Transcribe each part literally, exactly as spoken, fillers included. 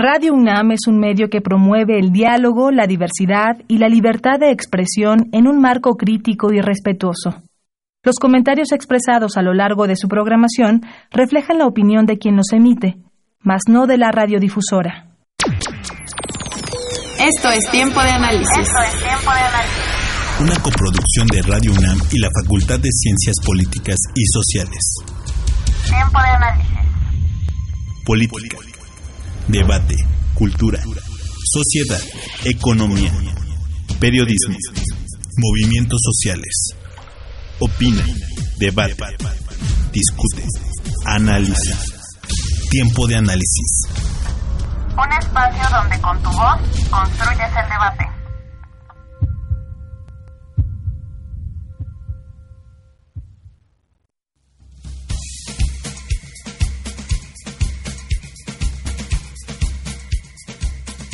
Radio UNAM es un medio que promueve el diálogo, la diversidad y la libertad de expresión en un marco crítico y respetuoso. Los comentarios expresados a lo largo de su programación reflejan la opinión de quien los emite, mas no de la radiodifusora. Esto es Tiempo de Análisis. Esto es Tiempo de Análisis. Una coproducción de Radio UNAM y la Facultad de Ciencias Políticas y Sociales. Tiempo de Análisis. Política, debate, cultura, sociedad, economía, periodismo, movimientos sociales. Opina, debate, discute, analiza. Tiempo de Análisis. Un espacio donde con tu voz construyes el debate.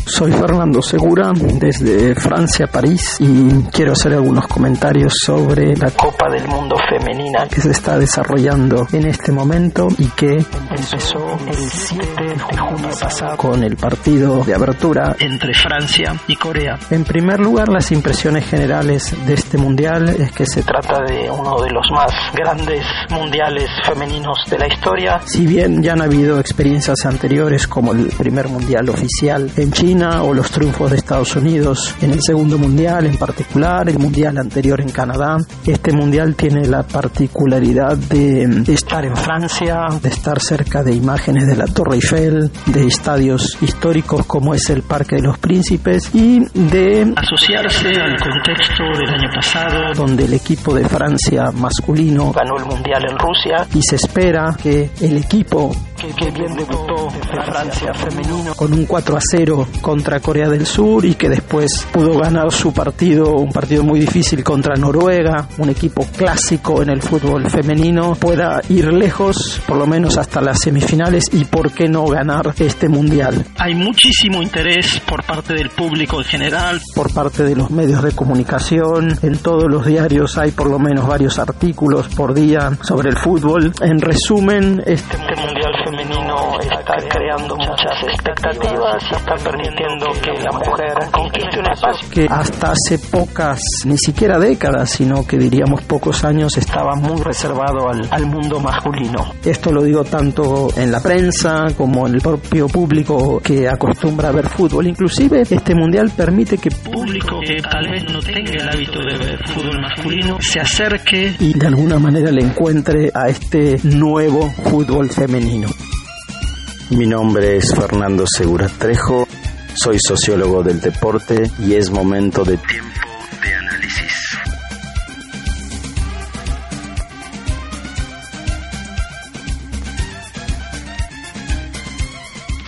Soy Fernando Segura desde Francia, París, y quiero hacer algunos comentarios sobre la Copa del Mundo Femenina que se está desarrollando en este momento y que empezó el siete de junio pasado con el partido de apertura entre Francia y Corea. En primer lugar, las impresiones generales de este mundial es que se trata de uno de los más grandes mundiales femeninos de la historia. Si bien ya han habido experiencias anteriores como el primer mundial oficial en China, o los triunfos de Estados Unidos en el segundo mundial, en particular el mundial anterior en Canadá. Este mundial tiene la particularidad de estar en Francia, de estar cerca de imágenes de la Torre Eiffel, de estadios históricos como es el Parque de los Príncipes y de asociarse al contexto del año pasado donde el equipo de Francia masculino ganó el mundial en Rusia, y se espera que el equipo que, que bien debutó de Francia femenino con un cuatro a cero contra Corea del Sur y que después pudo ganar su partido, un partido muy difícil contra Noruega, un equipo clásico en el fútbol femenino, pueda ir lejos, por lo menos hasta las semifinales, y por qué no ganar este mundial. Hay muchísimo interés por parte del público en general, por parte de los medios de comunicación. En todos los diarios hay por lo menos varios artículos por día sobre el fútbol. En resumen, este mundial femenino está creando muchas expectativas y está permitiendo que la mujer conquiste un espacio que hasta hace pocas, ni siquiera décadas, sino que diríamos pocos años, estaba muy reservado al, al mundo masculino. Esto lo digo tanto en la prensa como en el propio público que acostumbra a ver fútbol. Inclusive este mundial permite que público que tal vez no tenga el hábito de ver fútbol masculino se acerque y de alguna manera le encuentre a este nuevo fútbol femenino. Mi nombre es Fernando Segura Trejo, soy sociólogo del deporte y es momento de Tiempo de Análisis.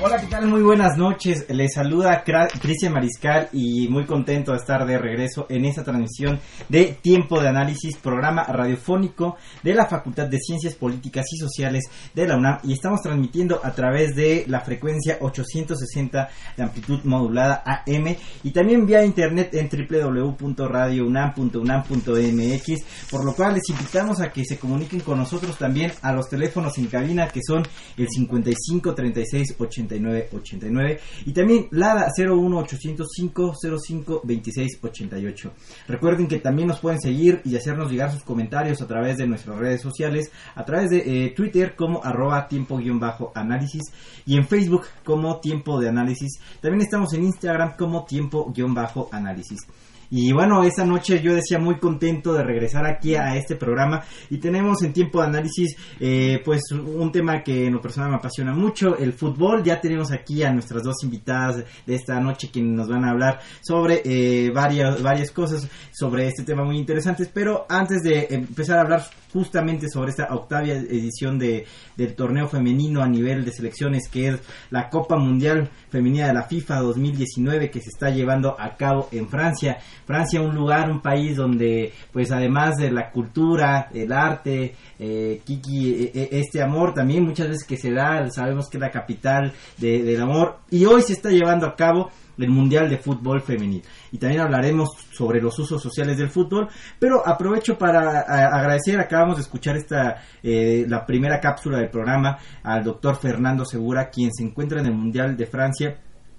Hola, ¿qué tal? Muy buenas noches. Les saluda Cristian Mariscal y muy contento de estar de regreso en esta transmisión de Tiempo de Análisis, programa radiofónico de la Facultad de Ciencias Políticas y Sociales de la UNAM, y estamos transmitiendo a través de la frecuencia ochocientos sesenta de amplitud modulada A M y también vía internet en doble u doble u doble u punto radio u n a m punto u n a m punto m x, por lo cual les invitamos a que se comuniquen con nosotros también a los teléfonos en cabina, que son el cincuenta y cinco treinta y seis ochenta y nueve ochenta y nueve y también Lada cero uno ochocientos cinco cero cinco veintiséis ochenta y ocho. Recuerden que también nos pueden seguir y hacernos llegar sus comentarios a través de nuestras redes sociales, a través de eh, Twitter como arroba tiempo-análisis y en Facebook como Tiempo de Análisis. También estamos en Instagram como tiempo-análisis. Y bueno, esta noche yo decía muy contento de regresar aquí a este programa y tenemos en Tiempo de Análisis eh, pues un tema que en lo personal me apasiona mucho, el fútbol. Ya tenemos aquí a nuestras dos invitadas de esta noche quienes nos van a hablar sobre eh, varias, varias cosas sobre este tema muy interesantes, pero antes de empezar a hablar justamente sobre esta octava edición de del torneo femenino a nivel de selecciones que es la Copa Mundial Femenina de la FIFA dos mil diecinueve que se está llevando a cabo en Francia. Francia, un lugar, un país donde pues además de la cultura, el arte, eh, Kiki, eh, este amor también muchas veces que se da, sabemos que es la capital de, del amor, y hoy se está llevando a cabo del Mundial de Fútbol Femenil. Y también hablaremos sobre los usos sociales del fútbol, pero aprovecho para a, agradecer, acabamos de escuchar esta eh, la primera cápsula del programa al doctor Fernando Segura, quien se encuentra en el Mundial de Francia.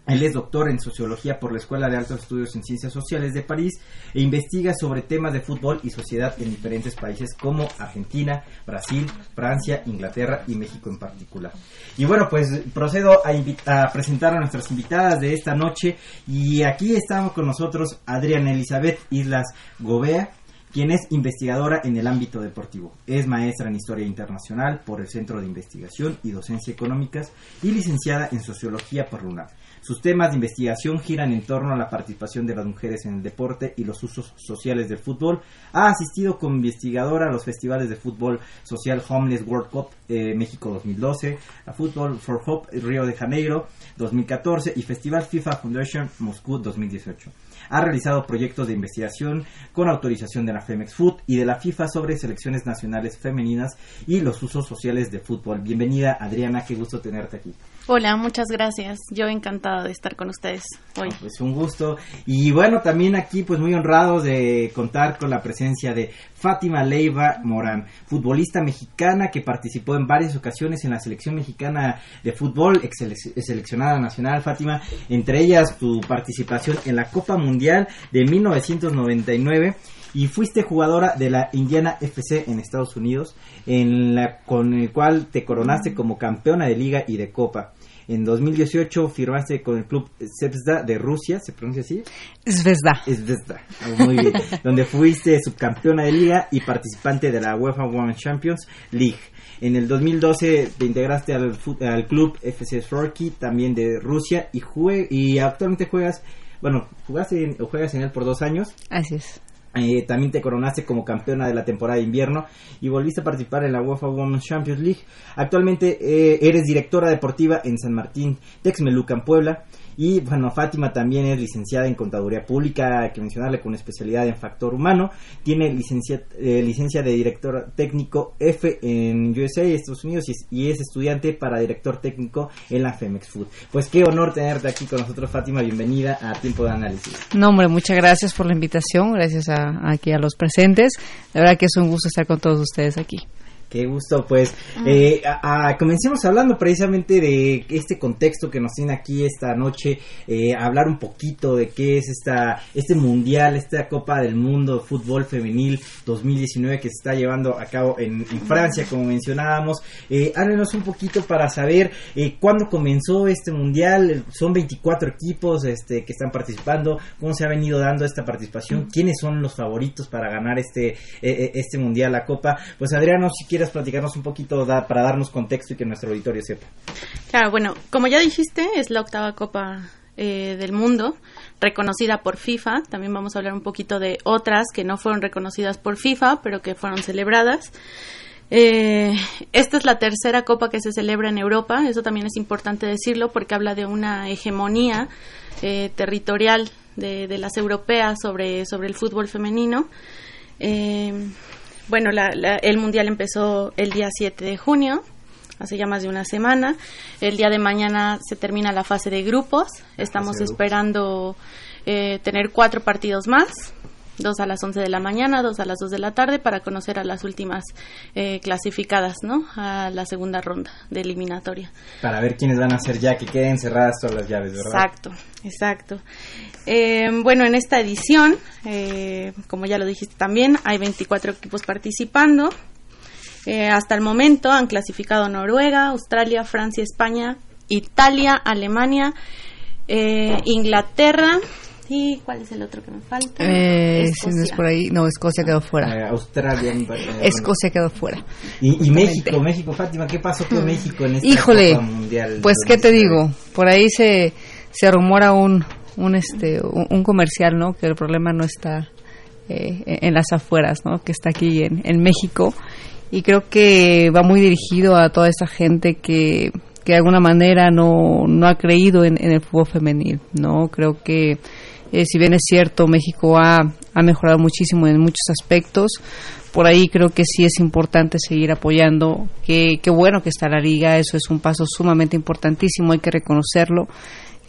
Él es doctor en Sociología por la Escuela de Altos Estudios en Ciencias Sociales de París e investiga sobre temas de fútbol y sociedad en diferentes países como Argentina, Brasil, Francia, Inglaterra y México en particular. Y bueno, pues procedo a, invita- a presentar a nuestras invitadas de esta noche, y aquí estamos con nosotros Adriana Elizabeth Islas Govea, quien es investigadora en el ámbito deportivo. Es maestra en Historia Internacional por el Centro de Investigación y Docencia Económicas y licenciada en Sociología por la UNAM. Sus temas de investigación giran en torno a la participación de las mujeres en el deporte y los usos sociales del fútbol. Ha asistido como investigadora a los festivales de fútbol social Homeless World Cup eh, México dos mil doce, a Football for Hope Río de Janeiro dos mil catorce y Festival FIFA Foundation Moscú dos mil dieciocho. Ha realizado proyectos de investigación con autorización de la FEMEXFUT y de la FIFA sobre selecciones nacionales femeninas y los usos sociales de fútbol. Bienvenida, Adriana, qué gusto tenerte aquí. Hola, muchas gracias. Yo encantada de estar con ustedes hoy. Ah, pues un gusto. Y bueno, también aquí pues muy honrados de contar con la presencia de Fátima Leiva Morán, futbolista mexicana que participó en varias ocasiones en la selección mexicana de fútbol, ex seleccionada nacional, Fátima, entre ellas tu participación en la Copa Mundial de mil novecientos noventa y nueve. Y fuiste jugadora de la Indiana F C en Estados Unidos, en la, con el cual te coronaste como campeona de liga y de copa. En dos mil dieciocho firmaste con el club Zvezda de Rusia, ¿se pronuncia así? Zvezda. Zvezda, muy bien. Donde fuiste subcampeona de liga y participante de la UEFA Women's Champions League. En el dos mil doce te integraste al, al club F C Shurky, también de Rusia, y, jue, y actualmente juegas, bueno, jugaste en, juegas en él por dos años. Así es. Eh, también te coronaste como campeona de la temporada de invierno y volviste a participar en la UEFA Women's Champions League. Actualmente eh, eres directora deportiva en San Martín Texmelucan, Puebla. Y bueno, Fátima también es licenciada en Contaduría Pública, hay que mencionarle, con especialidad en Factor Humano. Tiene licencia, eh, licencia de Director Técnico F en U S A, Estados Unidos, y es, y es estudiante para Director Técnico en la FEMEXFUT. Pues qué honor tenerte aquí con nosotros, Fátima, bienvenida a Tiempo de Análisis. No, hombre, muchas gracias por la invitación, gracias a, aquí a los presentes. La verdad que es un gusto estar con todos ustedes aquí. Qué gusto, pues. Eh, a, a, comencemos hablando precisamente de este contexto que nos tiene aquí esta noche, eh, hablar un poquito de qué es esta este mundial, esta Copa del Mundo de Fútbol Femenil dos mil diecinueve que se está llevando a cabo en, en Francia, como mencionábamos. Eh, háblenos un poquito para saber eh, cuándo comenzó este mundial. Son veinticuatro equipos este, que están participando. ¿Cómo se ha venido dando esta participación? ¿Quiénes son los favoritos para ganar este, eh, este mundial, la Copa? Pues, Adriano, si quieres quieras platicarnos un poquito da, para darnos contexto y que nuestro auditorio sepa. Claro, bueno, como ya dijiste, es la octava Copa eh, del Mundo, reconocida por FIFA. También vamos a hablar un poquito de otras que no fueron reconocidas por FIFA, pero que fueron celebradas. Eh, esta es la tercera Copa que se celebra en Europa. Eso también es importante decirlo porque habla de una hegemonía eh, territorial de, de las europeas sobre, sobre el fútbol femenino. Eh... Bueno, la, la, el mundial empezó el día siete de junio, hace ya más de una semana. El día de mañana se termina la fase de grupos. Estamos esperando eh, tener cuatro partidos más, dos a las once de la mañana, dos a las dos de la tarde, para conocer a las últimas eh, clasificadas, ¿no?, a la segunda ronda de eliminatoria. Para ver quiénes van a ser ya, que queden cerradas todas las llaves, ¿verdad? Exacto, exacto. Eh, bueno, en esta edición, eh, como ya lo dijiste también, hay veinticuatro equipos participando. Eh, hasta el momento han clasificado Noruega, Australia, Francia, España, Italia, Alemania, eh, Inglaterra... Sí, ¿cuál es el otro que me falta? Eh, si no es por ahí, no, Escocia quedó fuera. Eh, Australia. Eh, bueno. Escocia quedó fuera. Y, y México, México, Fátima, ¿qué pasó con México en esta Híjole, Copa Mundial? Pues qué te digo, por ahí se se rumora un un este un, un comercial, ¿no? Que el problema no está eh, en las afueras, ¿no? Que está aquí en, en México, y creo que va muy dirigido a toda esa gente que que de alguna manera no no ha creído en, en el fútbol femenil, ¿no? Creo que Eh, si bien es cierto, México ha, ha mejorado muchísimo en muchos aspectos, por ahí creo que sí es importante seguir apoyando. Qué bueno que está la liga, eso es un paso sumamente importantísimo, hay que reconocerlo.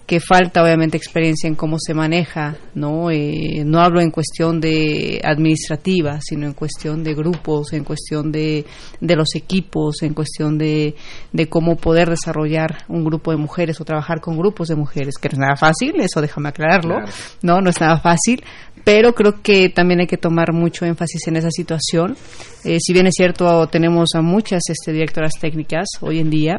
que falta obviamente experiencia en cómo se maneja, ¿no? Eh, no hablo en cuestión de administrativa, sino en cuestión de grupos, en cuestión de, de los equipos, en cuestión de, de cómo poder desarrollar un grupo de mujeres o trabajar con grupos de mujeres, que no es nada fácil, eso déjame aclararlo, claro. no, no es nada fácil, pero creo que también hay que tomar mucho énfasis en esa situación. Eh, si bien es cierto, tenemos a muchas este, directoras técnicas hoy en día,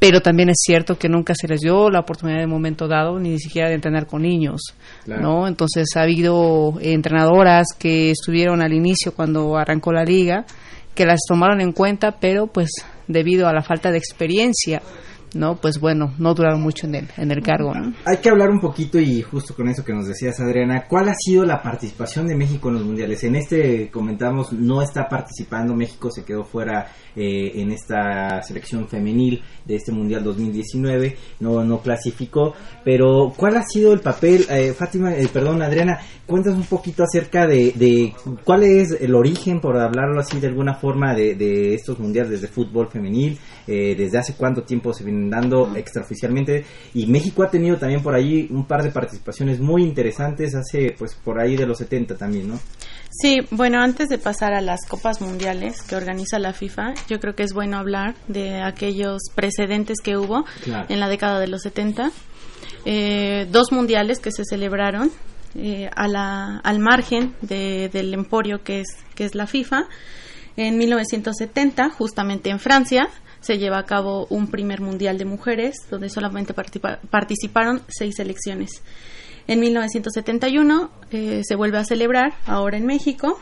pero también es cierto que nunca se les dio la oportunidad de momento dado, ni siquiera de entrenar con niños, claro. ¿no? Entonces ha habido entrenadoras que estuvieron al inicio cuando arrancó la liga, que las tomaron en cuenta, pero pues debido a la falta de experiencia, ¿no? Pues bueno, no duraron mucho en el, en el cargo, ¿no? Hay que hablar un poquito, y justo con eso que nos decías, Adriana, ¿cuál ha sido la participación de México en los mundiales? En este comentamos, no está participando, México se quedó fuera eh, en esta selección femenil de este mundial dos mil diecinueve, no, no clasificó, pero ¿cuál ha sido el papel? Eh, Fátima, eh, perdón, Adriana, cuéntanos un poquito acerca de, de cuál es el origen, por hablarlo así de alguna forma, de, de estos mundiales de fútbol femenil, eh, desde hace cuánto tiempo se vienen dando extraoficialmente, y México ha tenido también por ahí un par de participaciones muy interesantes hace, pues, por ahí de los setenta también, ¿no? Sí, bueno, antes de pasar a las copas mundiales que organiza la FIFA, yo creo que es bueno hablar de aquellos precedentes que hubo claro. en la década de los setenta, eh, dos mundiales que se celebraron eh, a la, al margen de, del emporio que es, que es la FIFA. En mil novecientos setenta, justamente en Francia, se lleva a cabo un primer mundial de mujeres, donde solamente participa- participaron seis selecciones. En mil novecientos setenta y uno eh, se vuelve a celebrar, ahora en México,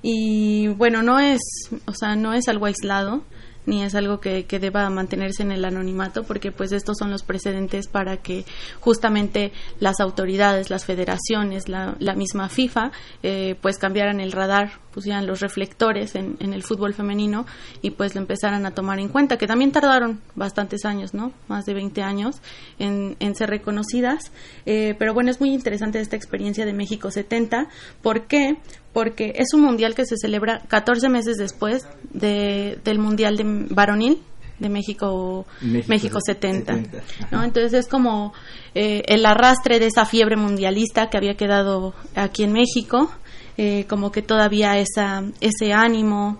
y bueno, no es, o sea, no es algo aislado, ni es algo que, que deba mantenerse en el anonimato, porque pues estos son los precedentes para que justamente las autoridades, las federaciones, la, la misma FIFA, eh, pues cambiaran el radar, pusieran los reflectores en, en el fútbol femenino y pues lo empezaran a tomar en cuenta, que también tardaron bastantes años, ¿no? Más de veinte años en, en ser reconocidas, eh, pero bueno, es muy interesante esta experiencia de México setenta. ¿Por qué? Porque es un mundial que se celebra catorce meses después de, del mundial de varonil de México México, México setenta, setenta. ¿No? Entonces es como eh, el arrastre de esa fiebre mundialista que había quedado aquí en México, eh, como que todavía esa ese ánimo,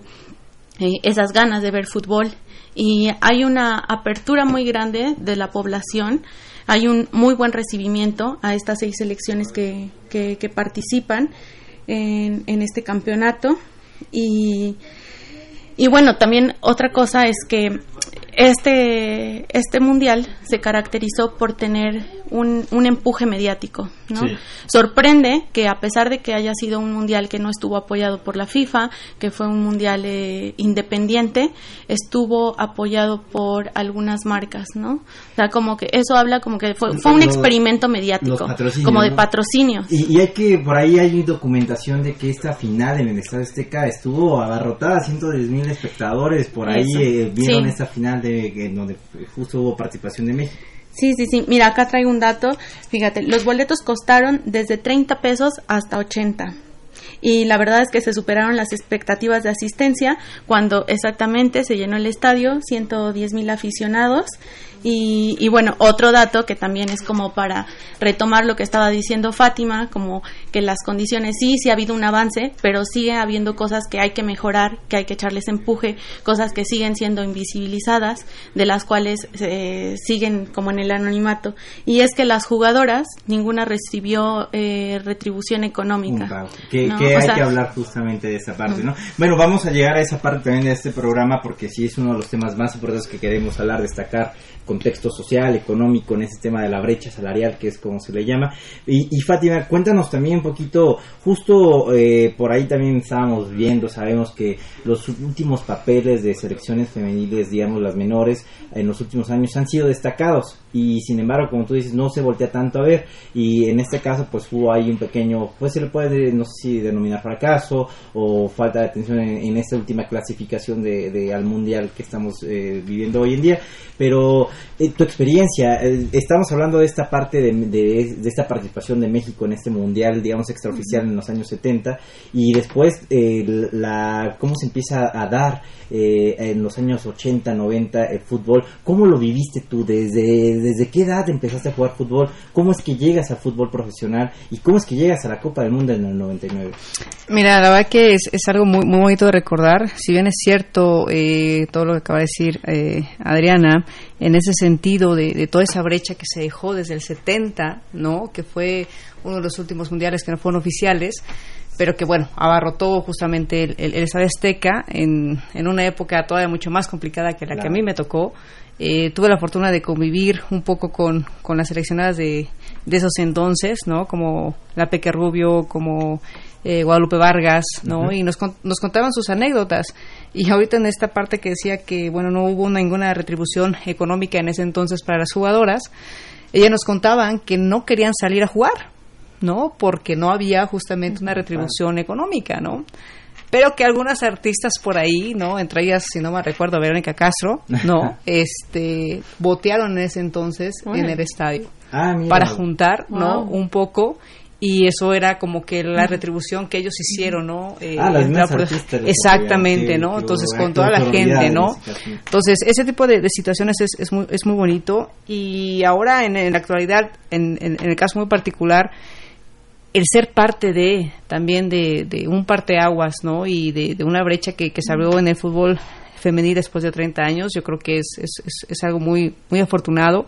eh, esas ganas de ver fútbol, y hay una apertura muy grande de la población. Hay un muy buen recibimiento a estas seis selecciones que, que, que participan En, en este campeonato, y, y bueno, también otra cosa es que este este mundial se caracterizó por tener un, un empuje mediático, ¿no? Sí. Sorprende que a pesar de que haya sido un mundial que no estuvo apoyado por la FIFA, que fue un mundial eh, independiente, estuvo apoyado por algunas marcas, ¿no? O sea, como que eso habla como que fue, fue un experimento mediático, como de patrocinio. Y, y hay que, por ahí hay documentación de que esta final en el Estadio Azteca estuvo abarrotada, ciento diez mil espectadores, por ahí eh, vieron sí. esta final de donde justo hubo participación de México. Sí, sí, sí. Mira, acá traigo un dato. Fíjate, los boletos costaron desde treinta pesos hasta ochenta. Y la verdad es que se superaron las expectativas de asistencia cuando exactamente se llenó el estadio, ciento diez mil aficionados. Y, y bueno, otro dato que también es como para retomar lo que estaba diciendo Fátima, como que las condiciones, sí, sí ha habido un avance, pero sigue habiendo cosas que hay que mejorar, que hay que echarles empuje, cosas que siguen siendo invisibilizadas, de las cuales eh, siguen como en el anonimato. Y es que las jugadoras, ninguna recibió eh, retribución económica. Que, ¿no? que hay o sea, que hablar justamente de esa parte, ¿no? Bueno, vamos a llegar a esa parte también de este programa, porque sí es uno de los temas más importantes que queremos hablar, destacar contexto social, económico, en ese tema de la brecha salarial, que es como se le llama. Y, y Fátima, cuéntanos también un poquito, justo eh, por ahí también estábamos viendo, sabemos que los últimos papeles de selecciones femeniles, digamos las menores, en los últimos años han sido destacados, y sin embargo, como tú dices, no se voltea tanto a ver, y en este caso pues hubo ahí un pequeño, pues se le puede, no sé si denominar fracaso o falta de atención en, en esta última clasificación de, de al mundial que estamos eh, viviendo hoy en día, pero eh, tu experiencia, eh, estamos hablando de esta parte de, de, de esta participación de México en este mundial, digamos, extraoficial en los años setenta, y después eh, la cómo se empieza a dar eh, en los años ochenta, noventa el fútbol. ¿Cómo lo viviste tú? ¿Desde, desde qué edad empezaste a jugar fútbol? ¿Cómo es que llegas al fútbol profesional? ¿Y cómo es que llegas a la Copa del Mundo en el noventa y nueve? Mira, la verdad que es, es algo muy, muy bonito de recordar. Si bien es cierto eh, todo lo que acaba de decir eh, Adriana, en ese sentido de, de toda esa brecha que se dejó desde el setenta, ¿no? Que fue uno de los últimos mundiales que no fueron oficiales, pero que, bueno, abarrotó justamente el, el, el Estadio Azteca en, en una época todavía mucho más complicada que la claro. que a mí me tocó. Eh, tuve la fortuna de convivir un poco con, con las seleccionadas de, de esos entonces, ¿no? Como la Peque Rubio, como eh, Guadalupe Vargas, ¿no? Uh-huh. Y nos, nos contaban sus anécdotas. Y ahorita en esta parte que decía que, bueno, no hubo ninguna retribución económica en ese entonces para las jugadoras, ellas nos contaban que no querían salir a jugar, ¿no? Porque no había justamente una retribución económica, ¿no? Pero que algunas artistas por ahí, ¿no? Entre ellas, si no me recuerdo, Verónica Castro, ¿no? este, botearon en ese entonces bueno. en el estadio ah, para juntar, wow. ¿no? Un poco, y eso era como que la retribución que ellos hicieron, ¿no? Eh, ah, las mismas artistas. Exactamente, ¿no? Entonces, con toda la gente, ¿no? Entonces, ese tipo de, de situaciones es, es, muy, es muy bonito, y ahora en, en la actualidad, en, en, en el caso muy particular, el ser parte de, también de, de un parteaguas, ¿no? Y de, de una brecha que, que se abrió en el fútbol femenil después de treinta años, yo creo que es, es, es, es algo muy, muy afortunado.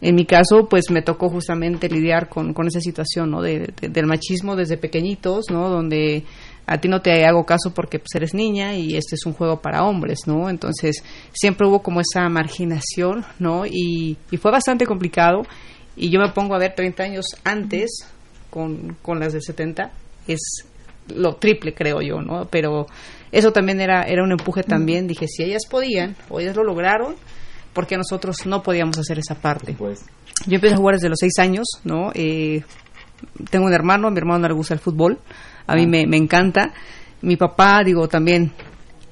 En mi caso, pues me tocó justamente lidiar con, con esa situación, ¿no? De, de, del machismo desde pequeñitos, ¿no? Donde a ti no te hago caso porque pues, eres niña y este es un juego para hombres, ¿no? Entonces, siempre hubo como esa marginación, ¿no? Y, y fue bastante complicado. Y yo me pongo a ver treinta años antes, Con, con las del setenta, es lo triple, creo yo, ¿no? Pero eso también era era un empuje también. Dije, si ellas podían, o ellas lo lograron, porque nosotros no podíamos hacer esa parte. Pues. Yo empecé a jugar desde los seis años, ¿no? Eh, tengo un hermano, a mi hermano no le gusta el fútbol, a mí me, me encanta. Mi papá, digo, también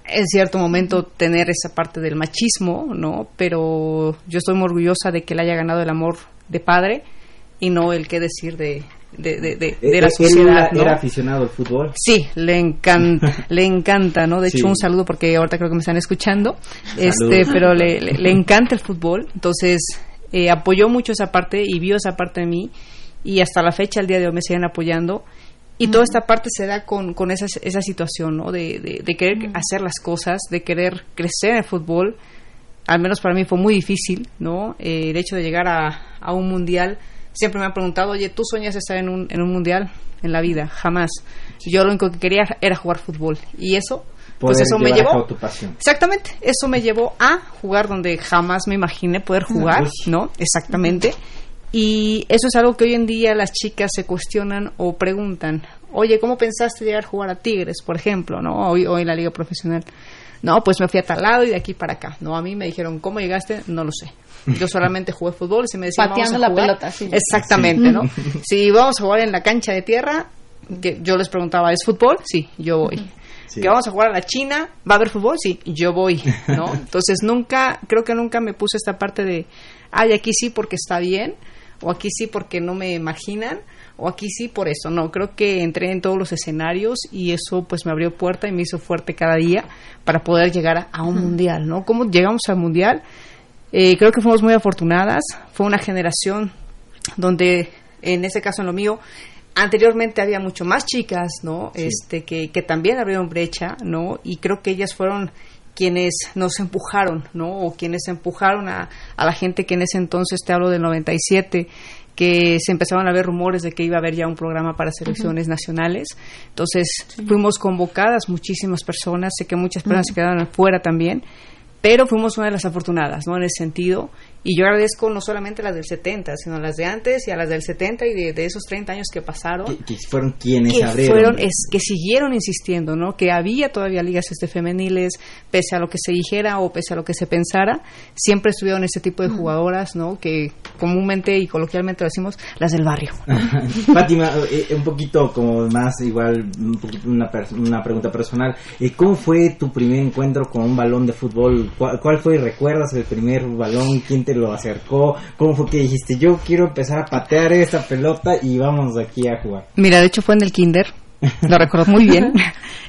en cierto momento tener esa parte del machismo, ¿no? Pero yo estoy muy orgullosa de que le haya ganado el amor de padre y no el qué decir de... de de de, de la él sociedad, era, ¿no? Era aficionado al fútbol. Sí, le encanta, le encanta, ¿no? De sí. hecho, un saludo porque ahorita creo que me están escuchando. Saludos. Este, pero le, le le encanta el fútbol, entonces eh, apoyó mucho esa parte y vio esa parte de mí y hasta la fecha, el día de hoy me siguen apoyando. Y mm. toda esta parte se da con con esa esa situación, ¿no? De de, de querer mm. hacer las cosas, de querer crecer en el fútbol. Al menos para mí fue muy difícil, ¿no? Eh, el hecho de llegar a a un mundial. Siempre me han preguntado, oye, ¿tú sueñas estar en un, en un mundial? En la vida, jamás. Yo lo único que quería era jugar fútbol. Y eso, poder pues eso me llevó... tu pasión. Exactamente, eso me llevó a jugar donde jamás me imaginé poder jugar, ¿no? Exactamente. Y eso es algo que hoy en día las chicas se cuestionan o preguntan, oye, ¿cómo pensaste llegar a jugar a Tigres, por ejemplo, ¿no? Hoy, hoy en la liga profesional. No, pues me fui a tal lado y de aquí para acá. No, a mí me dijeron, ¿cómo llegaste? No lo sé. Yo solamente jugué fútbol y se me decía, pateando la pelota, sí. Exactamente, ¿no? Si vamos a jugar en la cancha de tierra, que yo les preguntaba, ¿es fútbol? Sí, yo voy. Sí. Que vamos a jugar a la China, ¿va a haber fútbol? Sí, yo voy, ¿no? Entonces nunca, creo que nunca me puse esta parte de, ay, aquí sí porque está bien, o aquí sí porque no me imaginan, o aquí sí por eso. No, creo que entré en todos los escenarios y eso pues me abrió puerta y me hizo fuerte cada día para poder llegar a, a un uh-huh. mundial, ¿no? ¿Cómo llegamos al mundial? Eh, creo que fuimos muy afortunadas. Fue una generación donde, en ese caso en lo mío, anteriormente había mucho más chicas, ¿no? Sí. Este, que, que también abrieron brecha, ¿no? Y creo que ellas fueron quienes nos empujaron, ¿no? O quienes empujaron a, a la gente que en ese entonces, te hablo del noventa y siete, que se empezaban a ver rumores de que iba a haber ya un programa para selecciones uh-huh. nacionales. Entonces, sí. fuimos convocadas muchísimas personas. Sé que muchas personas uh-huh. se quedaron afuera también. Pero fuimos una de las afortunadas, ¿no? En ese sentido. Y yo agradezco no solamente a las del setenta, sino a las de antes y a las del setenta y de, de esos treinta años que pasaron. Que, que fueron quienes que abrieron. Fueron, es, que siguieron insistiendo, ¿no? Que había todavía ligas este femeniles, pese a lo que se dijera o pese a lo que se pensara, siempre estuvieron ese tipo de jugadoras, ¿no? Que comúnmente y coloquialmente lo decimos, las del barrio, ¿no? Fátima, eh, un poquito como más, igual, un poquito una, per- una pregunta personal. Eh, ¿Cómo fue tu primer encuentro con un balón de fútbol? ¿Cuál, cuál fue, recuerdas, el primer balón? ¿Quién te gente lo acercó? ¿Cómo fue que dijiste, yo quiero empezar a patear esta pelota y vamos aquí a jugar? Mira, de hecho fue en el kinder, lo recuerdo muy bien.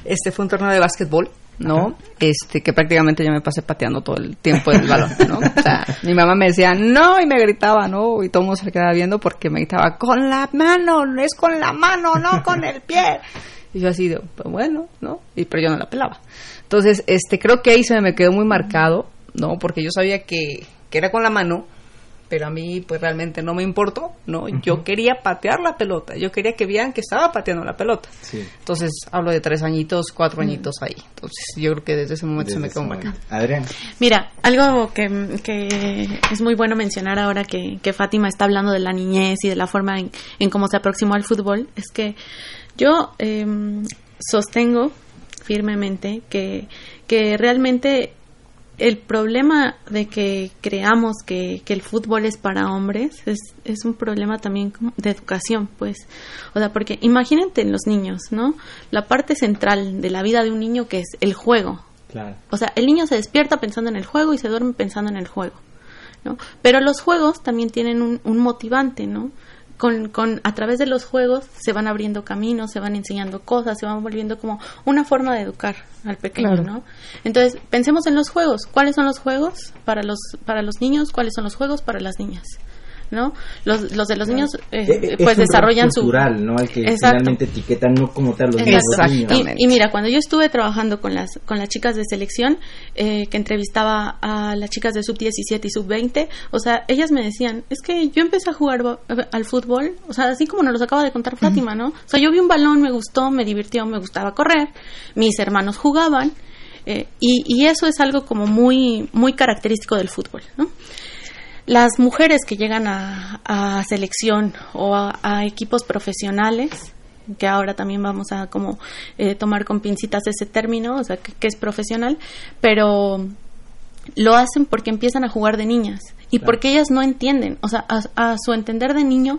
Este fue un torneo de básquetbol, ¿no? Ajá. Este, que prácticamente yo me pasé pateando todo el tiempo del balón, ¿no? O sea, mi mamá me decía, no, y me gritaba, ¿no? Y todo el mundo se le quedaba viendo porque me gritaba, con la mano, es con la mano, no con el pie. Y yo así, de, pues bueno, ¿no? Y, pero yo no la pelaba. Entonces, este, creo que ahí se me quedó muy marcado, ¿no? Porque yo sabía que, que era con la mano, pero a mí, pues, realmente no me importó, ¿no? Uh-huh. Yo quería patear la pelota, yo quería que vieran que estaba pateando la pelota. Sí. Entonces, hablo de tres añitos, cuatro uh-huh. añitos ahí. Entonces, yo creo que desde ese momento desde se me quedó marcado. Adrián. Mira, algo que, que es muy bueno mencionar ahora que, que Fátima está hablando de la niñez y de la forma en, en cómo se aproximó al fútbol, es que yo eh, sostengo firmemente que, que realmente el problema de que creamos que, que el fútbol es para hombres es, es un problema también de educación, pues. O sea, porque imagínate en los niños, ¿no? La parte central de la vida de un niño que es el juego. Claro. O sea, el niño se despierta pensando en el juego y se duerme pensando en el juego, ¿no? Pero los juegos también tienen un, un motivante, ¿no? Con, con, a través de los juegos se van abriendo caminos, se van enseñando cosas, se van volviendo como una forma de educar al pequeño, claro, ¿no? Entonces, pensemos en los juegos. ¿Cuáles son los juegos para los para los niños? ¿Cuáles son los juegos para las niñas? ¿No? Los, los de los niños eh, es, pues es desarrollan cultural, su... ¿no? Al que exacto, finalmente etiquetan no como tal los niños. Y, y mira, cuando yo estuve trabajando con las con las chicas de selección, eh, que entrevistaba a las chicas de sub diecisiete y sub veinte, o sea, ellas me decían, es que yo empecé a jugar bo- al fútbol, o sea, así como nos los acaba de contar Fátima, uh-huh, ¿no? O sea, yo vi un balón, me gustó, me divirtió, me gustaba correr, mis hermanos jugaban, eh, y, y eso es algo como muy, muy característico del fútbol, ¿no? Las mujeres que llegan a, a selección o a, a equipos profesionales, que ahora también vamos a como eh, tomar con pincitas ese término, o sea, que, que es profesional, pero lo hacen porque empiezan a jugar de niñas y claro, porque ellas no entienden, o sea, a, a su entender de niño,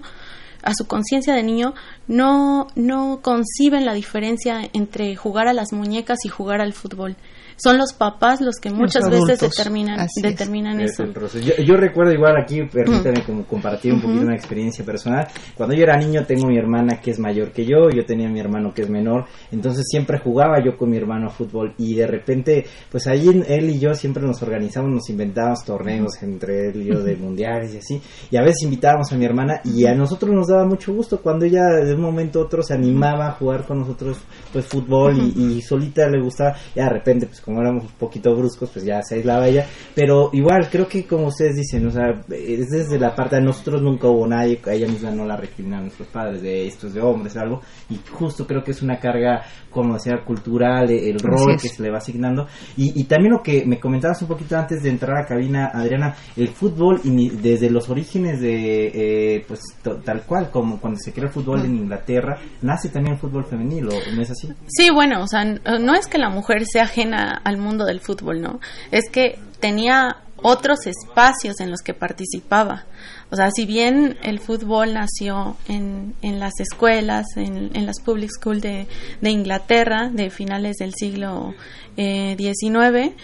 a su conciencia de niño, no, no conciben la diferencia entre jugar a las muñecas y jugar al fútbol. Son los papás los que muchas veces determinan, así determinan es, eso. Yo, yo recuerdo igual aquí, permítanme mm. como compartir un poquito mm-hmm. una experiencia personal. Cuando yo era niño, tengo mi hermana que es mayor que yo, yo tenía a mi hermano que es menor, entonces siempre jugaba yo con mi hermano a fútbol y de repente, pues ahí él y yo siempre nos organizamos, nos inventábamos torneos mm-hmm. entre él y yo de mundiales y así, y a veces invitábamos a mi hermana y a nosotros nos daba mucho gusto cuando ella de un momento a otro se animaba a jugar con nosotros pues fútbol mm-hmm. y, y solita le gustaba, y de repente pues como éramos un poquito bruscos, pues ya se aislaba ella, pero igual, creo que como ustedes dicen, o sea, es desde la parte de nosotros nunca hubo nadie, a ella misma no la recriminaron nuestros padres, de estos es de hombres, algo, y justo creo que es una carga, como decía, cultural, el rol que se le va asignando, y, y también lo que me comentabas un poquito antes de entrar a la cabina, Adriana, el fútbol, y desde los orígenes de, eh, pues, to, tal cual, como cuando se crea el fútbol en Inglaterra, nace también el fútbol femenil, ¿no es así? Sí, bueno, o sea, no es que la mujer sea ajena al mundo del fútbol, ¿no? Es que tenía otros espacios en los que participaba. O sea, si bien el fútbol nació en, en las escuelas, en, en las public schools de, de Inglaterra, de finales del siglo eh, diecinueve,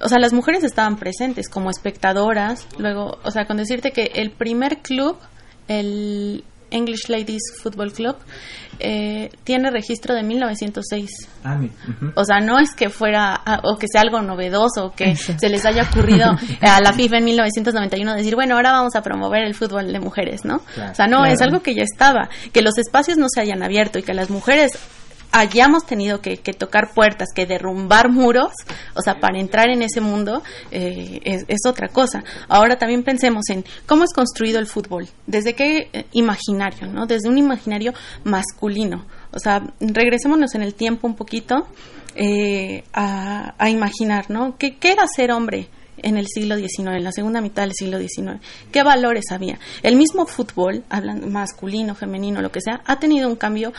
o sea, las mujeres estaban presentes como espectadoras. Luego, o sea, con decirte que el primer club, el English Ladies Football Club, eh, tiene registro de mil novecientos seis. Ah, uh-huh. O sea, no es que fuera a, o que sea algo novedoso o que sí, se les haya ocurrido a la FIFA en mil novecientos noventa y uno decir, bueno, ahora vamos a promover el fútbol de mujeres, ¿no? Claro, o sea, no, claro, es algo que ya estaba, que los espacios no se hayan abierto y que las mujeres hayamos tenido que, que tocar puertas, que derrumbar muros, o sea, para entrar en ese mundo eh, es, es otra cosa. Ahora también pensemos en cómo es construido el fútbol, desde qué eh, imaginario, ¿no? Desde un imaginario masculino. O sea, regresémonos en el tiempo un poquito eh, a, a imaginar, ¿no? ¿Qué, qué era ser hombre en el siglo diecinueve, en la segunda mitad del siglo diecinueve? ¿Qué valores había? El mismo fútbol, hablando masculino, femenino, lo que sea, ha tenido un cambio,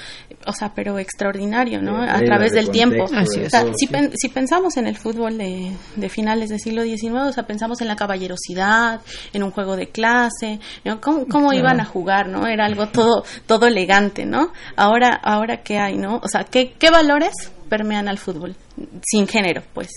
o sea, pero extraordinario, ¿no? A través del tiempo. O sea, si, pen, si pensamos en el fútbol de, de finales del siglo diecinueve, o sea, pensamos en la caballerosidad, en un juego de clase, ¿no? ¿Cómo, cómo iban a jugar, no? Era algo todo todo elegante, ¿no? Ahora, ahora ¿qué hay, no? O sea, ¿qué, qué valores permean al fútbol? Sin género, pues,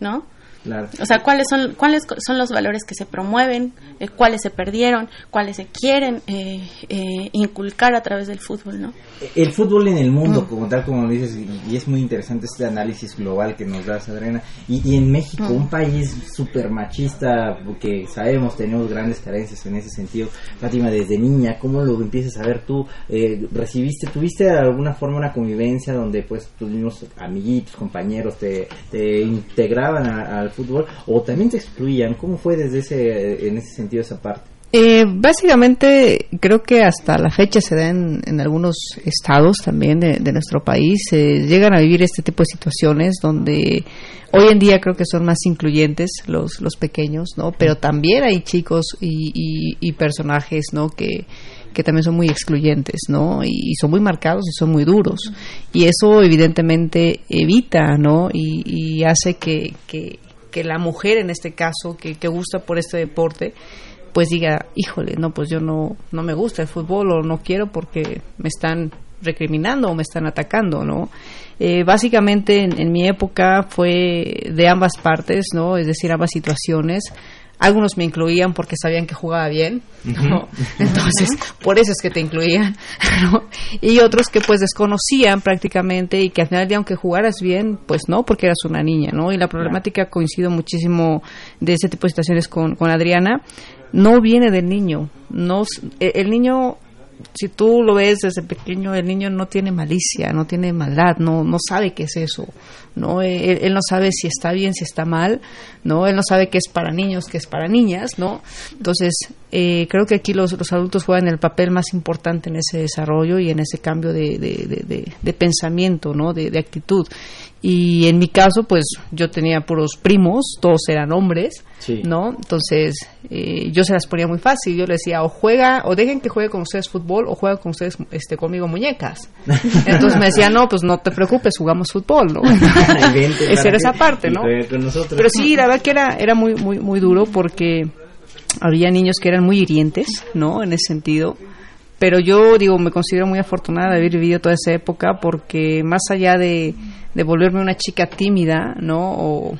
¿no? Claro. O sea, ¿cuáles son cuáles son los valores que se promueven, eh, cuáles se perdieron, cuáles se quieren eh, eh, inculcar a través del fútbol, ¿no? El fútbol en el mundo, mm. como tal, como lo dices, y, y es muy interesante este análisis global que nos das, Adriana, y, y en México, mm. un país súper machista, que sabemos, tenemos grandes carencias en ese sentido. Fátima, desde niña, ¿cómo lo empiezas a ver tú? Eh, ¿Recibiste, tuviste de alguna forma una convivencia donde pues tus mismos amiguitos, compañeros, te, te integraban a, al fútbol o también te excluían? ¿Cómo fue desde ese, en ese sentido, esa parte? Eh, básicamente creo que hasta la fecha se da en, en algunos estados también de, de nuestro país, eh, llegan a vivir este tipo de situaciones donde hoy en día creo que son más incluyentes los los pequeños, ¿no? Pero también hay chicos y, y, y personajes, ¿no? que que también son muy excluyentes, ¿no? Y, y son muy marcados y son muy duros, y eso evidentemente evita, ¿no? y, y hace que, que que la mujer en este caso que, que gusta por este deporte pues diga, híjole, no, pues yo no no me gusta el fútbol o no quiero porque me están recriminando o me están atacando, ¿no? Eh, básicamente en, en mi época fue de ambas partes, ¿no? Es decir, ambas situaciones. Algunos me incluían porque sabían que jugaba bien, ¿no? Uh-huh. Entonces, por eso es que te incluían, ¿no? Y otros que pues desconocían prácticamente y que al final, aunque jugaras bien, pues no, porque eras una niña, ¿no? Y la problemática, coincido muchísimo de ese tipo de situaciones con, con Adriana, no viene del niño. No, el niño, si tú lo ves desde pequeño, el niño no tiene malicia, no tiene maldad, no no sabe qué es eso, ¿no? Él, él no sabe si está bien, si está mal, ¿no? Él no sabe qué es para niños, qué es para niñas, ¿no? Entonces, eh, creo que aquí los, los adultos juegan el papel más importante en ese desarrollo y en ese cambio de, de, de, de, de pensamiento, ¿no? De, de actitud. Y en mi caso, pues, yo tenía puros primos, todos eran hombres, sí, ¿no? Entonces, eh, yo se las ponía muy fácil. Yo les decía, o juega, o dejen que juegue con ustedes fútbol, o juega con ustedes, este, conmigo muñecas. Entonces me decía, no, pues no te preocupes, jugamos fútbol, ¿no? Esa era esa parte, ¿no? Pero sí, la verdad que era, era muy, muy, muy duro porque había niños que eran muy hirientes, ¿no? En ese sentido. Pero yo, digo, me considero muy afortunada de haber vivido toda esa época porque más allá de, de volverme una chica tímida, ¿no? O,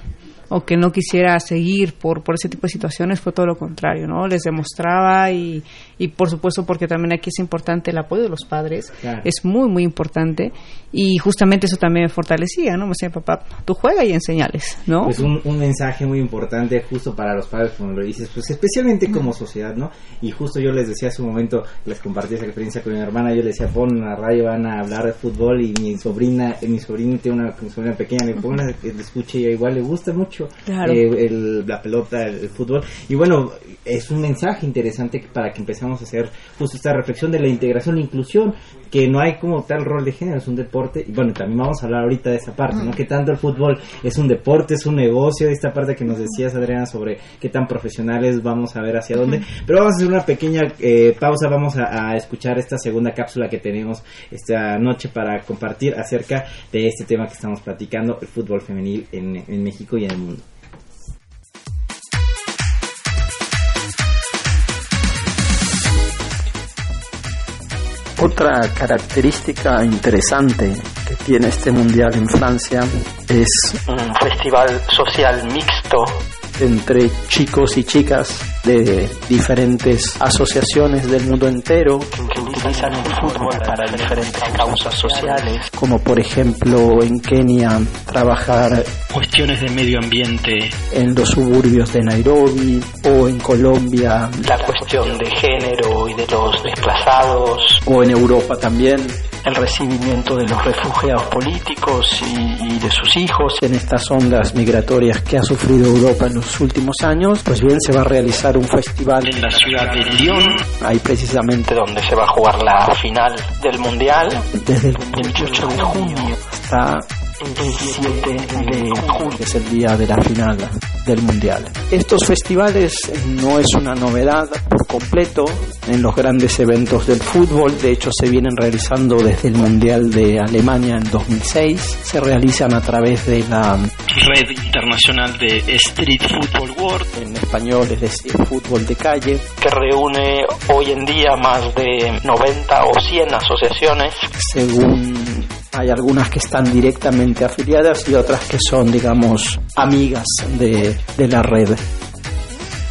o que no quisiera seguir por, por ese tipo de situaciones, fue todo lo contrario, ¿no? Les demostraba y, y por supuesto, porque también aquí es importante el apoyo de los padres, claro, es muy, muy importante, y justamente eso también me fortalecía, ¿no? Me decía, papá, tú juega y enseñales, ¿no? Pues un, un mensaje muy importante justo para los padres, como lo dices, pues especialmente como sociedad, ¿no? Y justo yo les decía hace un momento, les compartí esa experiencia con mi hermana, yo les decía, pon la radio, van a hablar de fútbol, y mi sobrina, mi sobrina tiene una, una sobrina pequeña, le pongo una, le escuché, y igual le gusta mucho, claro, eh, el, la pelota, el, el fútbol, y bueno, es un mensaje interesante para que empezamos a hacer justo esta reflexión de la integración, la inclusión, que no hay como tal rol de género, es un deporte. Y bueno, también vamos a hablar ahorita de esa parte, ¿no? Que tanto el fútbol es un deporte, es un negocio, esta parte que nos decías, Adriana, sobre qué tan profesionales, vamos a ver hacia dónde. Pero vamos a hacer una pequeña eh, pausa, vamos a, a escuchar esta segunda cápsula que tenemos esta noche para compartir acerca de este tema que estamos platicando, el fútbol femenil en, en México y en el mundo. Otra característica interesante que tiene este mundial en Francia es un festival social mixto entre chicos y chicas de diferentes asociaciones del mundo entero que utilizan el fútbol para diferentes causas sociales, como por ejemplo en Kenia trabajar cuestiones de medio ambiente en los suburbios de Nairobi, o en Colombia la cuestión de género y de los desplazados, o en Europa también el recibimiento de los refugiados políticos y, y de sus hijos. En estas ondas migratorias que ha sufrido Europa en los últimos años, pues bien, se va a realizar un festival en la ciudad de Lyon, ahí precisamente donde se va a jugar la final del mundial, desde el veintiocho de junio hasta el diecisiete de junio, que es el día de la final del mundial. Estos festivales no es una novedad por completo en los grandes eventos del fútbol, de hecho se vienen realizando desde el mundial de Alemania en dos mil seis, se realizan a través de la red internacional de Street Football World, en español es decir, fútbol de calle, que reúne hoy en día más de noventa o cien asociaciones, según Hay algunas que están directamente afiliadas y otras que son, digamos, amigas de, de la red.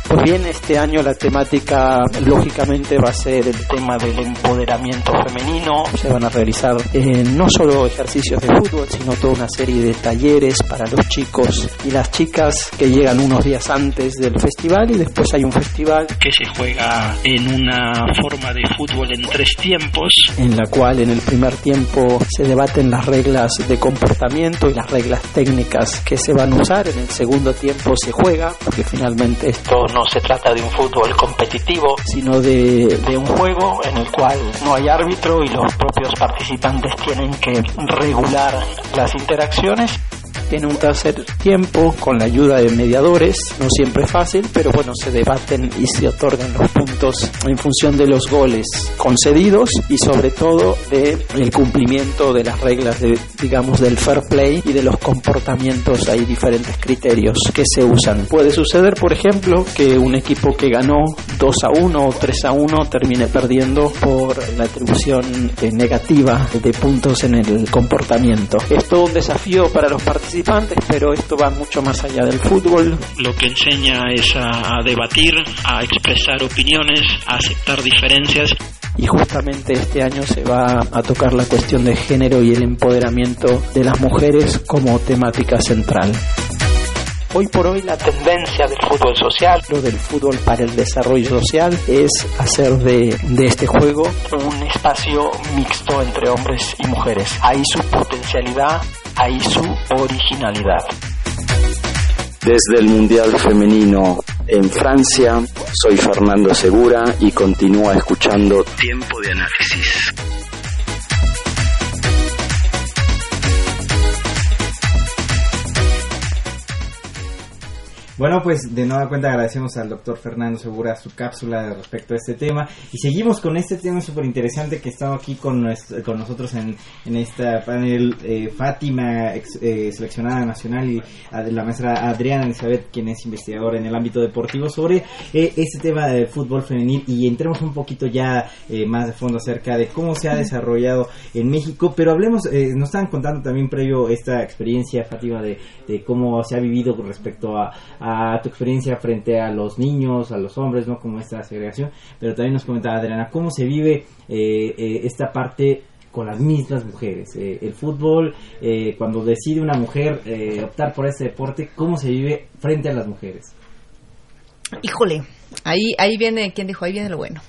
Pues bien, este año la temática lógicamente va a ser el tema del empoderamiento femenino. Se van a realizar eh, no solo ejercicios de fútbol, sino toda una serie de talleres para los chicos y las chicas que llegan unos días antes del festival, y después hay un festival que se juega en una forma de fútbol en tres tiempos, en la cual en el primer tiempo se debaten las reglas de comportamiento y las reglas técnicas que se van a usar. En el segundo tiempo se juega, porque finalmente esto no se trata de un fútbol competitivo, sino de, de un juego en el cual no hay árbitro y los propios participantes tienen que regular las interacciones. En un tercer tiempo, con la ayuda de mediadores, no siempre es fácil, pero bueno, se debaten y se otorgan los puntos en función de los goles concedidos y sobre todo de el cumplimiento de las reglas de, digamos, del fair play y de los comportamientos. Hay diferentes criterios que se usan. Puede suceder, por ejemplo, que un equipo que ganó dos a uno o tres a uno termine perdiendo por la atribución negativa de puntos en el comportamiento. Es todo un desafío para los participantes, pero esto va mucho más allá del fútbol. Lo que enseña es a, a debatir, a expresar opiniones, a aceptar diferencias. Y justamente este año se va a tocar la cuestión de género y el empoderamiento de las mujeres como temática central. Hoy por hoy la tendencia del fútbol social, lo del fútbol para el desarrollo social, es hacer de, de este juego un espacio mixto entre hombres y mujeres. Ahí su potencialidad, ahí su originalidad. Desde el Mundial Femenino en Francia, soy Fernando Segura y continúa escuchando Tiempo de Análisis. Bueno, pues de nueva cuenta agradecemos al doctor Fernando Segura su cápsula respecto a este tema, y seguimos con este tema súper interesante que está aquí con, nuestro, con nosotros en, en esta panel eh, Fátima, ex, eh, seleccionada nacional, y la maestra Adriana Elizabeth, quien es investigadora en el ámbito deportivo sobre eh, este tema del fútbol femenil. Y entremos un poquito ya eh, más de fondo acerca de cómo se ha desarrollado en México, pero hablemos, eh, nos estaban contando también previo esta experiencia, Fátima, de, de cómo se ha vivido con respecto a, a a tu experiencia frente a los niños, a los hombres, ¿no? Como esta segregación, pero también nos comentaba Adriana, ¿cómo se vive eh, eh, esta parte con las mismas mujeres? Eh, el fútbol, eh, cuando decide una mujer eh, optar por este deporte, ¿cómo se vive frente a las mujeres? Híjole, ahí ahí viene, ¿quién dijo? Ahí viene lo bueno.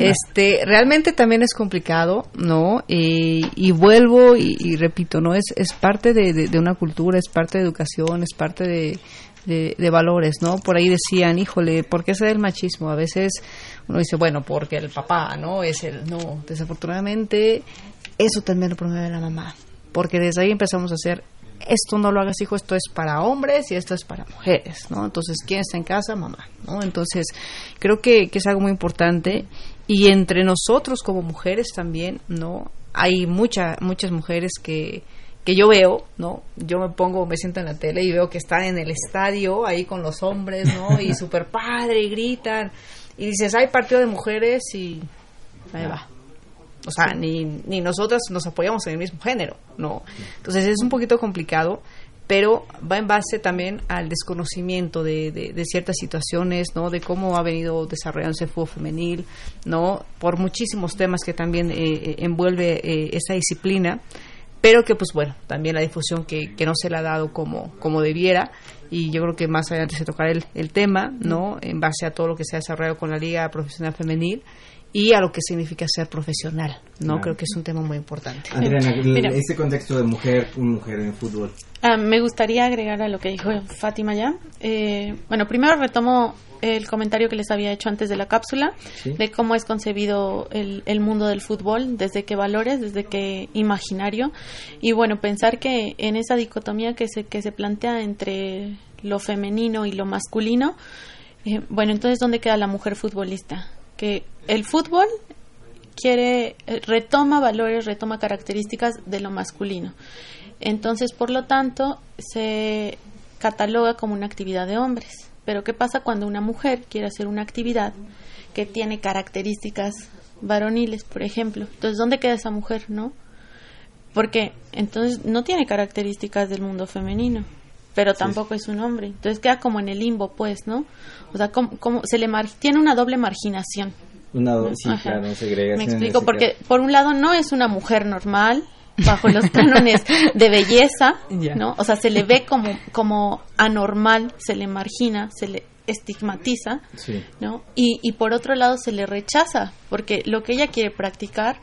Este, realmente también es complicado, ¿no? Y, y vuelvo y, y repito, ¿no? Es, es parte de, de, de una cultura, es parte de educación, es parte de... De, de valores, ¿no? Por ahí decían, híjole, ¿por qué se da el machismo? A veces uno dice, bueno, porque el papá, ¿no? Es el, no, desafortunadamente eso también lo promueve la mamá, porque desde ahí empezamos a hacer, esto no lo hagas, hijo, esto es para hombres y esto es para mujeres, ¿no? Entonces, ¿quién está en casa? Mamá, ¿no? Entonces, creo que, que es algo muy importante, y entre nosotros como mujeres también, ¿no? Hay muchas, muchas mujeres que... que yo veo, ¿no? Yo me pongo, me siento en la tele y veo que están en el estadio ahí con los hombres, ¿no? Y súper padre, y gritan. Y dices, hay partido de mujeres y ahí va. O sea, ni, ni nosotras nos apoyamos en el mismo género, ¿no? Entonces es un poquito complicado, pero va en base también al desconocimiento de, de, de ciertas situaciones, ¿no? De cómo ha venido desarrollándose el fútbol femenil, ¿no? Por muchísimos temas que también eh, envuelve eh, esa disciplina, pero que pues bueno, también la difusión que, que no se le ha dado como, como debiera, y yo creo que más adelante se tocará el, el tema, ¿no? En base a todo lo que se ha desarrollado con la Liga Profesional Femenil y a lo que significa ser profesional, ¿no? Claro. Creo que es un tema muy importante. Adriana, Mira, ese contexto de mujer, una mujer en fútbol. Ah, me gustaría agregar a lo que dijo Fátima ya. Eh, bueno, primero retomo el comentario que les había hecho antes de la cápsula, ¿sí? De cómo es concebido el, el mundo del fútbol, desde qué valores, desde qué imaginario, y bueno, pensar que en esa dicotomía que se que se plantea entre lo femenino y lo masculino, eh, bueno, entonces, ¿dónde queda la mujer futbolista? Que el fútbol quiere, retoma valores, retoma características de lo masculino, entonces, por lo tanto, se cataloga como una actividad de hombres. Pero ¿qué pasa cuando una mujer quiere hacer una actividad que tiene características varoniles, por ejemplo? Entonces, ¿dónde queda esa mujer, no? Porque entonces no tiene características del mundo femenino, pero tampoco sí. es un hombre. Entonces queda como en el limbo, pues, ¿no? O sea, como, como se le mar- tiene una doble marginación. Una doble, sí, Ajá. claro, segregación. Me explico, porque por un lado no es una mujer normal, bajo los cánones de belleza, yeah. ¿no? O sea, se le ve como, como anormal, se le margina, se le estigmatiza, sí. ¿no? Y, y por otro lado se le rechaza, porque lo que ella quiere practicar,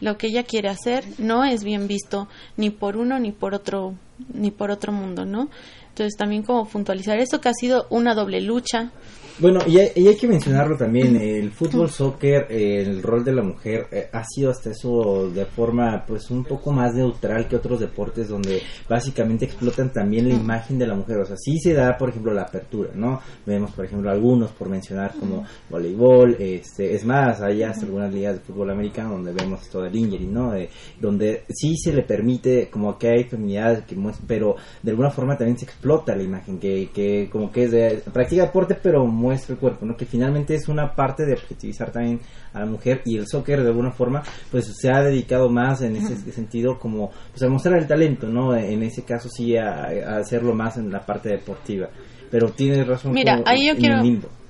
lo que ella quiere hacer, no es bien visto ni por uno ni por otro, ni por otro mundo, ¿no? Entonces también como puntualizar eso, que ha sido una doble lucha. Bueno, y hay, y hay que mencionarlo también, el fútbol, soccer, el rol de la mujer eh, ha sido hasta eso de forma pues un poco más neutral que otros deportes donde básicamente explotan también la imagen de la mujer. O sea, sí se da, por ejemplo, la apertura, ¿no? Vemos, por ejemplo, algunos por mencionar como voleibol, este, es más, hay hasta algunas ligas de fútbol americano donde vemos todo el injury, ¿no? Eh, donde sí se le permite como que hay feminidad, que muestra, pero de alguna forma también se explota la imagen, que, que como que es de, practica deporte, pero muy el cuerpo, ¿no? Que finalmente es una parte de objetivizar también a la mujer, y el soccer de alguna forma pues se ha dedicado más en ese uh-huh. sentido como pues a mostrar el talento, ¿no? En ese caso sí a, a hacerlo más en la parte deportiva, pero tienes razón. Mira, ahí yo quiero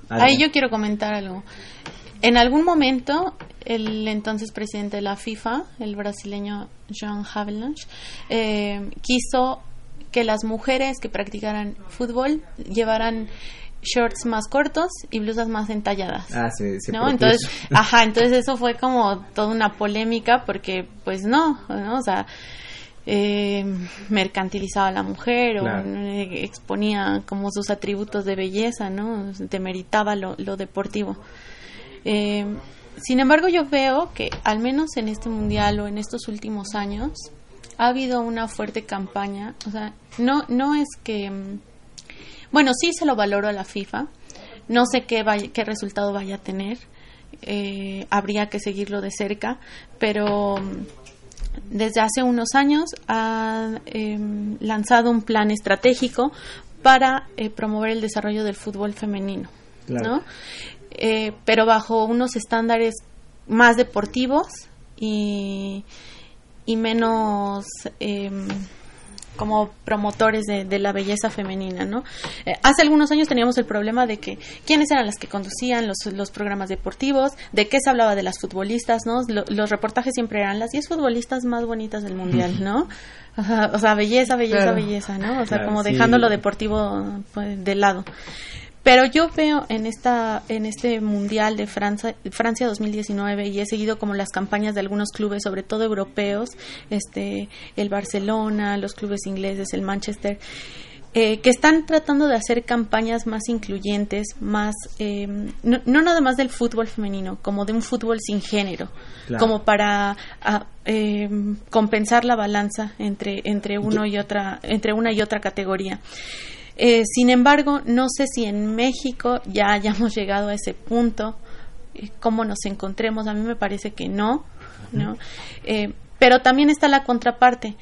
ahí yo quiero comentar algo. En algún momento el entonces presidente de la FIFA, el brasileño João Havelange, eh, quiso que las mujeres que practicaran fútbol llevaran shorts más cortos y blusas más entalladas. Ah, sí, sí. ¿No? Entonces, ajá, entonces eso fue como toda una polémica porque, pues no, ¿no? O sea, eh, mercantilizaba a la mujer o claro. eh, exponía como sus atributos de belleza, ¿no? Demeritaba lo, lo deportivo. Eh, sin embargo, yo veo que al menos en este mundial o en estos últimos años ha habido una fuerte campaña. O sea, no, no es que... Bueno, sí se lo valoro a la FIFA. No sé qué vaya, qué resultado vaya a tener. Eh, habría que seguirlo de cerca. Pero desde hace unos años ha eh, lanzado un plan estratégico para eh, promover el desarrollo del fútbol femenino, claro. ¿no? Eh, pero bajo unos estándares más deportivos y, y menos... Eh, como promotores de, de la belleza femenina, ¿no? Eh, hace algunos años teníamos el problema de que quiénes eran las que conducían los, los programas deportivos, de qué se hablaba de las futbolistas, ¿no? Lo, los reportajes siempre eran las diez futbolistas más bonitas del mundial, ¿no? O sea, belleza, belleza, claro. belleza, ¿no? O sea, claro, como dejando sí. lo deportivo pues, de lado. Pero yo veo en esta en este mundial de Francia Francia dos mil diecinueve, y he seguido como las campañas de algunos clubes, sobre todo europeos, este el Barcelona, los clubes ingleses, el Manchester, eh, que están tratando de hacer campañas más incluyentes, más eh, no, no nada más del fútbol femenino, como de un fútbol sin género, claro. como para a, eh, compensar la balanza entre entre uno y otra entre una y otra categoría. Eh, sin embargo, no sé si en México ya hayamos llegado a ese punto, eh, cómo nos encontremos, a mí me parece que no, ¿no? Eh, pero también está la contraparte,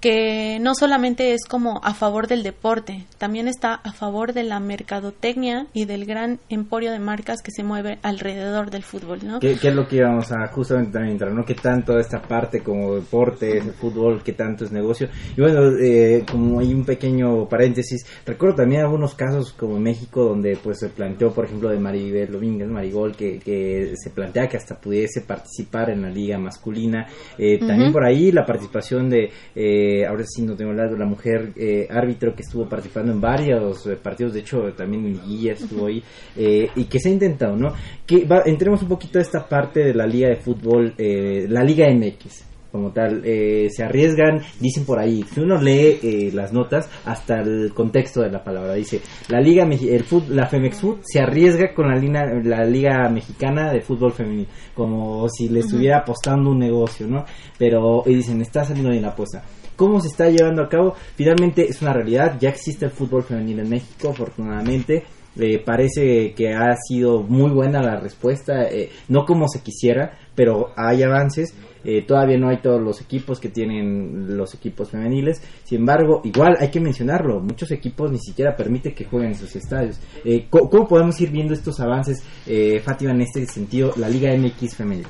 que no solamente es como a favor del deporte, también está a favor de la mercadotecnia y del gran emporio de marcas que se mueve alrededor del fútbol, ¿no? ¿Qué, qué es lo que íbamos a justamente también entrar, ¿no? ¿Qué tanto esta parte como deporte, el fútbol, qué tanto es negocio? Y bueno, eh, como hay un pequeño paréntesis, recuerdo también algunos casos como en México donde pues se planteó, por ejemplo, de Maribel Domínguez Marigol, que, que se plantea que hasta pudiese participar en la liga masculina, eh, uh-huh. también por ahí la participación de... Eh, ahora sí no tengo hablado, la mujer eh, árbitro que estuvo participando en varios eh, partidos, de hecho también en Liguilla estuvo ahí, eh, y que se ha intentado, ¿no? Que va, entremos un poquito a esta parte de la liga de fútbol, eh, la Liga M X como tal, eh, se arriesgan, dicen por ahí, si uno lee eh, las notas, hasta el contexto de la palabra, dice, la Liga Meji- el fut- la FEMEXFUT se arriesga con la, lina- la Liga Mexicana de Fútbol Femenino, como si le estuviera uh-huh. apostando un negocio, ¿no? Pero y dicen, está saliendo bien la apuesta. ¿Cómo se está llevando a cabo? Finalmente es una realidad, ya existe el fútbol femenino en México, afortunadamente, eh, parece que ha sido muy buena la respuesta, eh, no como se quisiera, pero hay avances, eh, todavía no hay todos los equipos que tienen los equipos femeniles, sin embargo, igual hay que mencionarlo, muchos equipos ni siquiera permiten que jueguen en sus estadios. Eh, ¿cómo podemos ir viendo estos avances, eh, Fátima, en este sentido, la Liga M X femenina?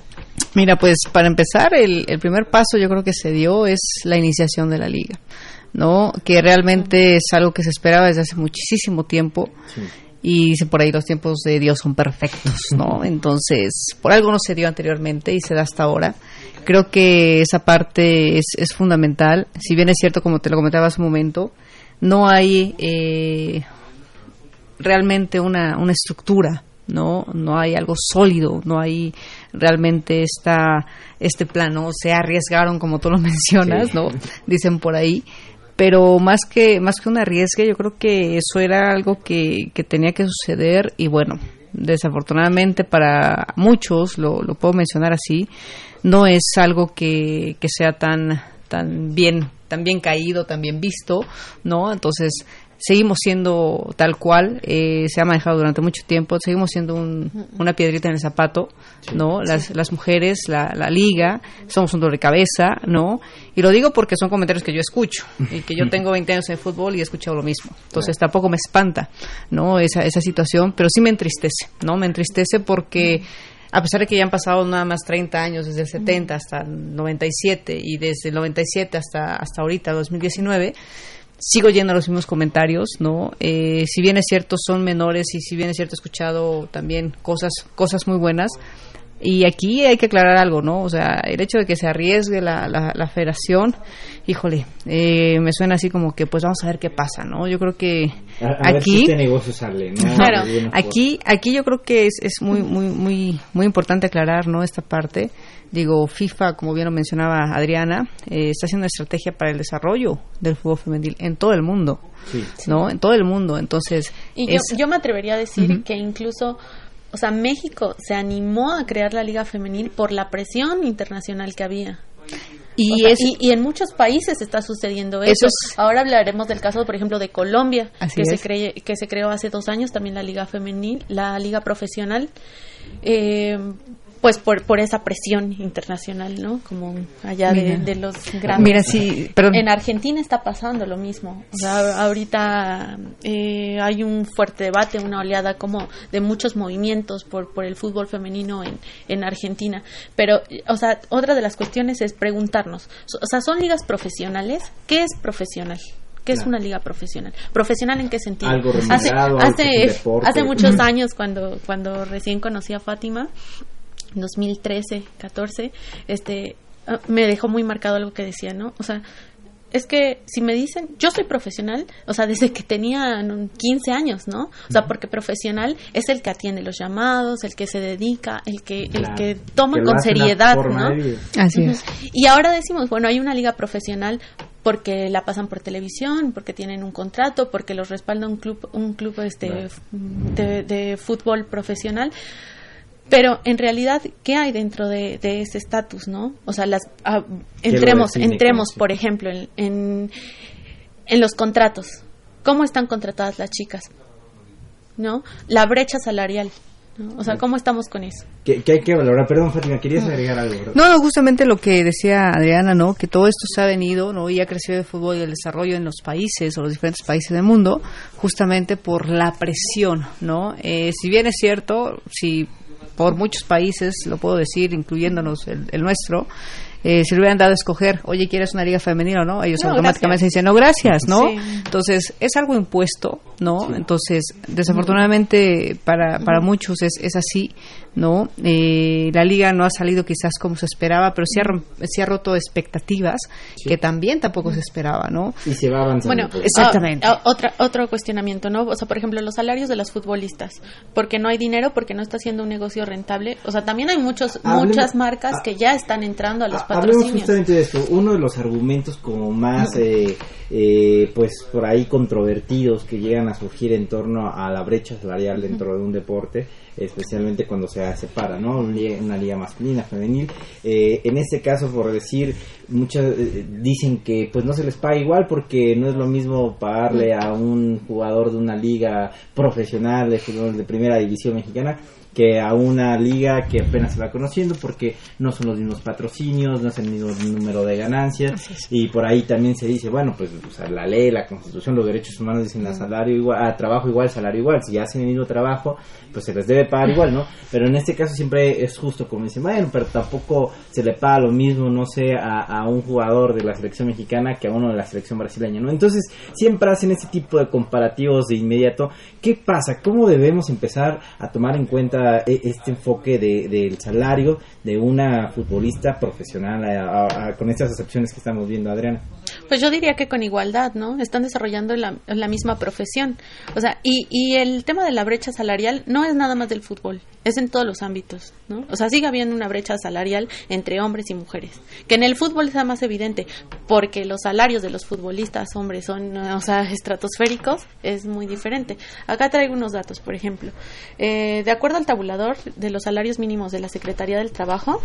Mira, pues para empezar, el, el primer paso yo creo que se dio es la iniciación de la liga, ¿no? Que realmente es algo que se esperaba desde hace muchísimo tiempo. Sí. Y dicen por ahí, los tiempos de Dios son perfectos, ¿no? Entonces, por algo no se dio anteriormente y se da hasta ahora. Creo que esa parte es, es fundamental. Si bien es cierto, como te lo comentaba hace un momento, no hay eh, realmente una, una estructura, ¿no? No hay algo sólido, no hay realmente esta, este plan, ¿no? Se arriesgaron, como tú lo mencionas, sí, ¿no? Dicen por ahí. Pero más que más que un arriesgue, yo creo que eso era algo que, que tenía que suceder y bueno, desafortunadamente para muchos, lo, lo puedo mencionar así, no es algo que, que sea tan tan bien tan bien caído, tan bien visto, ¿no? Entonces seguimos siendo tal cual, eh, se ha manejado durante mucho tiempo, seguimos siendo un, una piedrita en el zapato, sí, ¿no? Las, sí. las mujeres, la, la liga, somos un dolor de cabeza, ¿no? Y lo digo porque son comentarios que yo escucho, y que yo tengo veinte años de fútbol y he escuchado lo mismo. Entonces sí. tampoco me espanta, ¿no? Esa, esa situación, pero sí me entristece, ¿no? Me entristece porque... A pesar de que ya han pasado nada más treinta años, desde el setenta hasta el noventa y siete, y desde el noventa y siete hasta, hasta ahorita, dos mil diecinueve, sigo oyendo los mismos comentarios, ¿no? Eh, si bien es cierto, son menores, y si bien es cierto, he escuchado también cosas, cosas muy buenas. Y aquí hay que aclarar algo, ¿no? O sea, el hecho de que se arriesgue la, la, la federación, híjole, eh, me suena así como que, pues vamos a ver qué pasa, ¿no? Yo creo que a, a aquí... ver si este negocio sale, ¿no? Claro, aquí, aquí yo creo que es, es muy, muy, muy, muy importante aclarar, ¿no? Esta parte. Digo, FIFA, como bien lo mencionaba Adriana, eh, está haciendo una estrategia para el desarrollo del fútbol femenil en todo el mundo, sí, ¿no? Sí. En todo el mundo, entonces... Y es... yo, yo me atrevería a decir uh-huh. que incluso... O sea, México se animó a crear la Liga Femenil por la presión internacional que había. Y, o sea, es, y, y en muchos países está sucediendo eso. eso es, Ahora hablaremos del caso, por ejemplo, de Colombia, que se, cree, que se creó hace dos años también la Liga Femenil, la Liga Profesional, eh, pues por por esa presión internacional, ¿no? Como allá de, de los grandes. Mira, sí, perdón. En Argentina está pasando lo mismo. O sea, ahorita eh, hay un fuerte debate, una oleada como de muchos movimientos por por el fútbol femenino en en Argentina. Pero, o sea, otra de las cuestiones es preguntarnos, o sea, ¿son ligas profesionales? ¿Qué es profesional? ¿Qué claro. es una liga profesional? ¿Profesional en qué sentido? Algo remunerado, hace hace, hace muchos años, cuando cuando recién conocí a Fátima, dos mil trece, catorce, este, me dejó muy marcado algo que decía, ¿no? O sea, es que si me dicen, yo soy profesional, o sea, desde que tenía quince años, ¿no? O sea, porque profesional es el que atiende los llamados, el que se dedica, el que claro, el que toma que con seriedad, ¿no? De... Así uh-huh. es. Y ahora decimos, bueno, hay una liga profesional porque la pasan por televisión, porque tienen un contrato, porque los respalda un club, un club este claro. de, de fútbol profesional. Pero en realidad, ¿qué hay dentro de, de ese estatus, no? O sea, las ah, entremos, entremos, por ejemplo, en, en en los contratos. ¿Cómo están contratadas las chicas? ¿No? La brecha salarial. ¿No? O sea, ¿cómo estamos con eso? Que, que hay que valorar. Perdón, Fátima, querías no. agregar algo. ¿Verdad? No, justamente lo que decía Adriana, ¿no? Que todo esto se ha venido, ¿no? Y ha crecido el fútbol y el desarrollo en los países o los diferentes países del mundo, justamente por la presión, ¿no? Eh, si bien es cierto, si por muchos países, lo puedo decir, incluyéndonos el, el nuestro, eh, si le hubieran dado a escoger, oye, ¿quieres una liga femenina o no? Ellos no, automáticamente gracias. dicen, no, gracias, ¿no? Sí. Entonces, es algo impuesto, ¿no? Sí. Entonces, desafortunadamente, para, para muchos es, es así, ¿no? Eh, la liga no ha salido quizás como se esperaba, pero sí ha, rom- sí ha roto expectativas sí. que también tampoco se esperaba, ¿no? Y se va avanzando. Bueno, pues. exactamente. Ah, otra, otro cuestionamiento, ¿no? O sea, por ejemplo, los salarios de las futbolistas. Porque no hay dinero, porque no está siendo un negocio rentable. O sea, también hay muchos Hablemos, muchas marcas ah, que ya están entrando a los ah, patrocinios. Hablemos justamente de eso. Uno de los argumentos como más, no. eh, eh, pues, por ahí controvertidos que llegan a surgir en torno a la brecha salarial dentro mm. de un deporte, especialmente cuando se separa, ¿no? Una liga masculina, femenil. Eh, en este caso, por decir, muchas eh, dicen que pues no se les paga igual porque no es lo mismo pagarle a un jugador de una liga profesional de fútbol de primera división mexicana que a una liga que apenas se va conociendo porque no son los mismos patrocinios, no es el mismo número de ganancias y por ahí también se dice, bueno, pues o sea, la ley, la constitución, los derechos humanos dicen a salario igual, a trabajo igual, salario igual, si hacen el mismo trabajo, pues se les debe pagar igual, ¿no? Pero en este caso siempre es justo, como dicen, bueno, pero tampoco se le paga lo mismo, no sé, a, a un jugador de la selección mexicana que a uno de la selección brasileña, ¿no? Entonces, siempre hacen este tipo de comparativos de inmediato. ¿Qué pasa? ¿Cómo debemos empezar a tomar en cuenta este enfoque de, del salario de una futbolista profesional a, a, a, con estas excepciones que estamos viendo, Adriana? Pues yo diría que con igualdad, ¿no? Están desarrollando la, la misma profesión. O sea, y, y el tema de la brecha salarial no es nada más del fútbol, es en todos los ámbitos, ¿no? O sea, sigue habiendo una brecha salarial entre hombres y mujeres, que en el fútbol sea más evidente, porque los salarios de los futbolistas hombres son, o sea, estratosféricos, es muy diferente. Acá traigo unos datos, por ejemplo. Eh, de acuerdo al tabulador de los salarios mínimos de la Secretaría del Trabajo,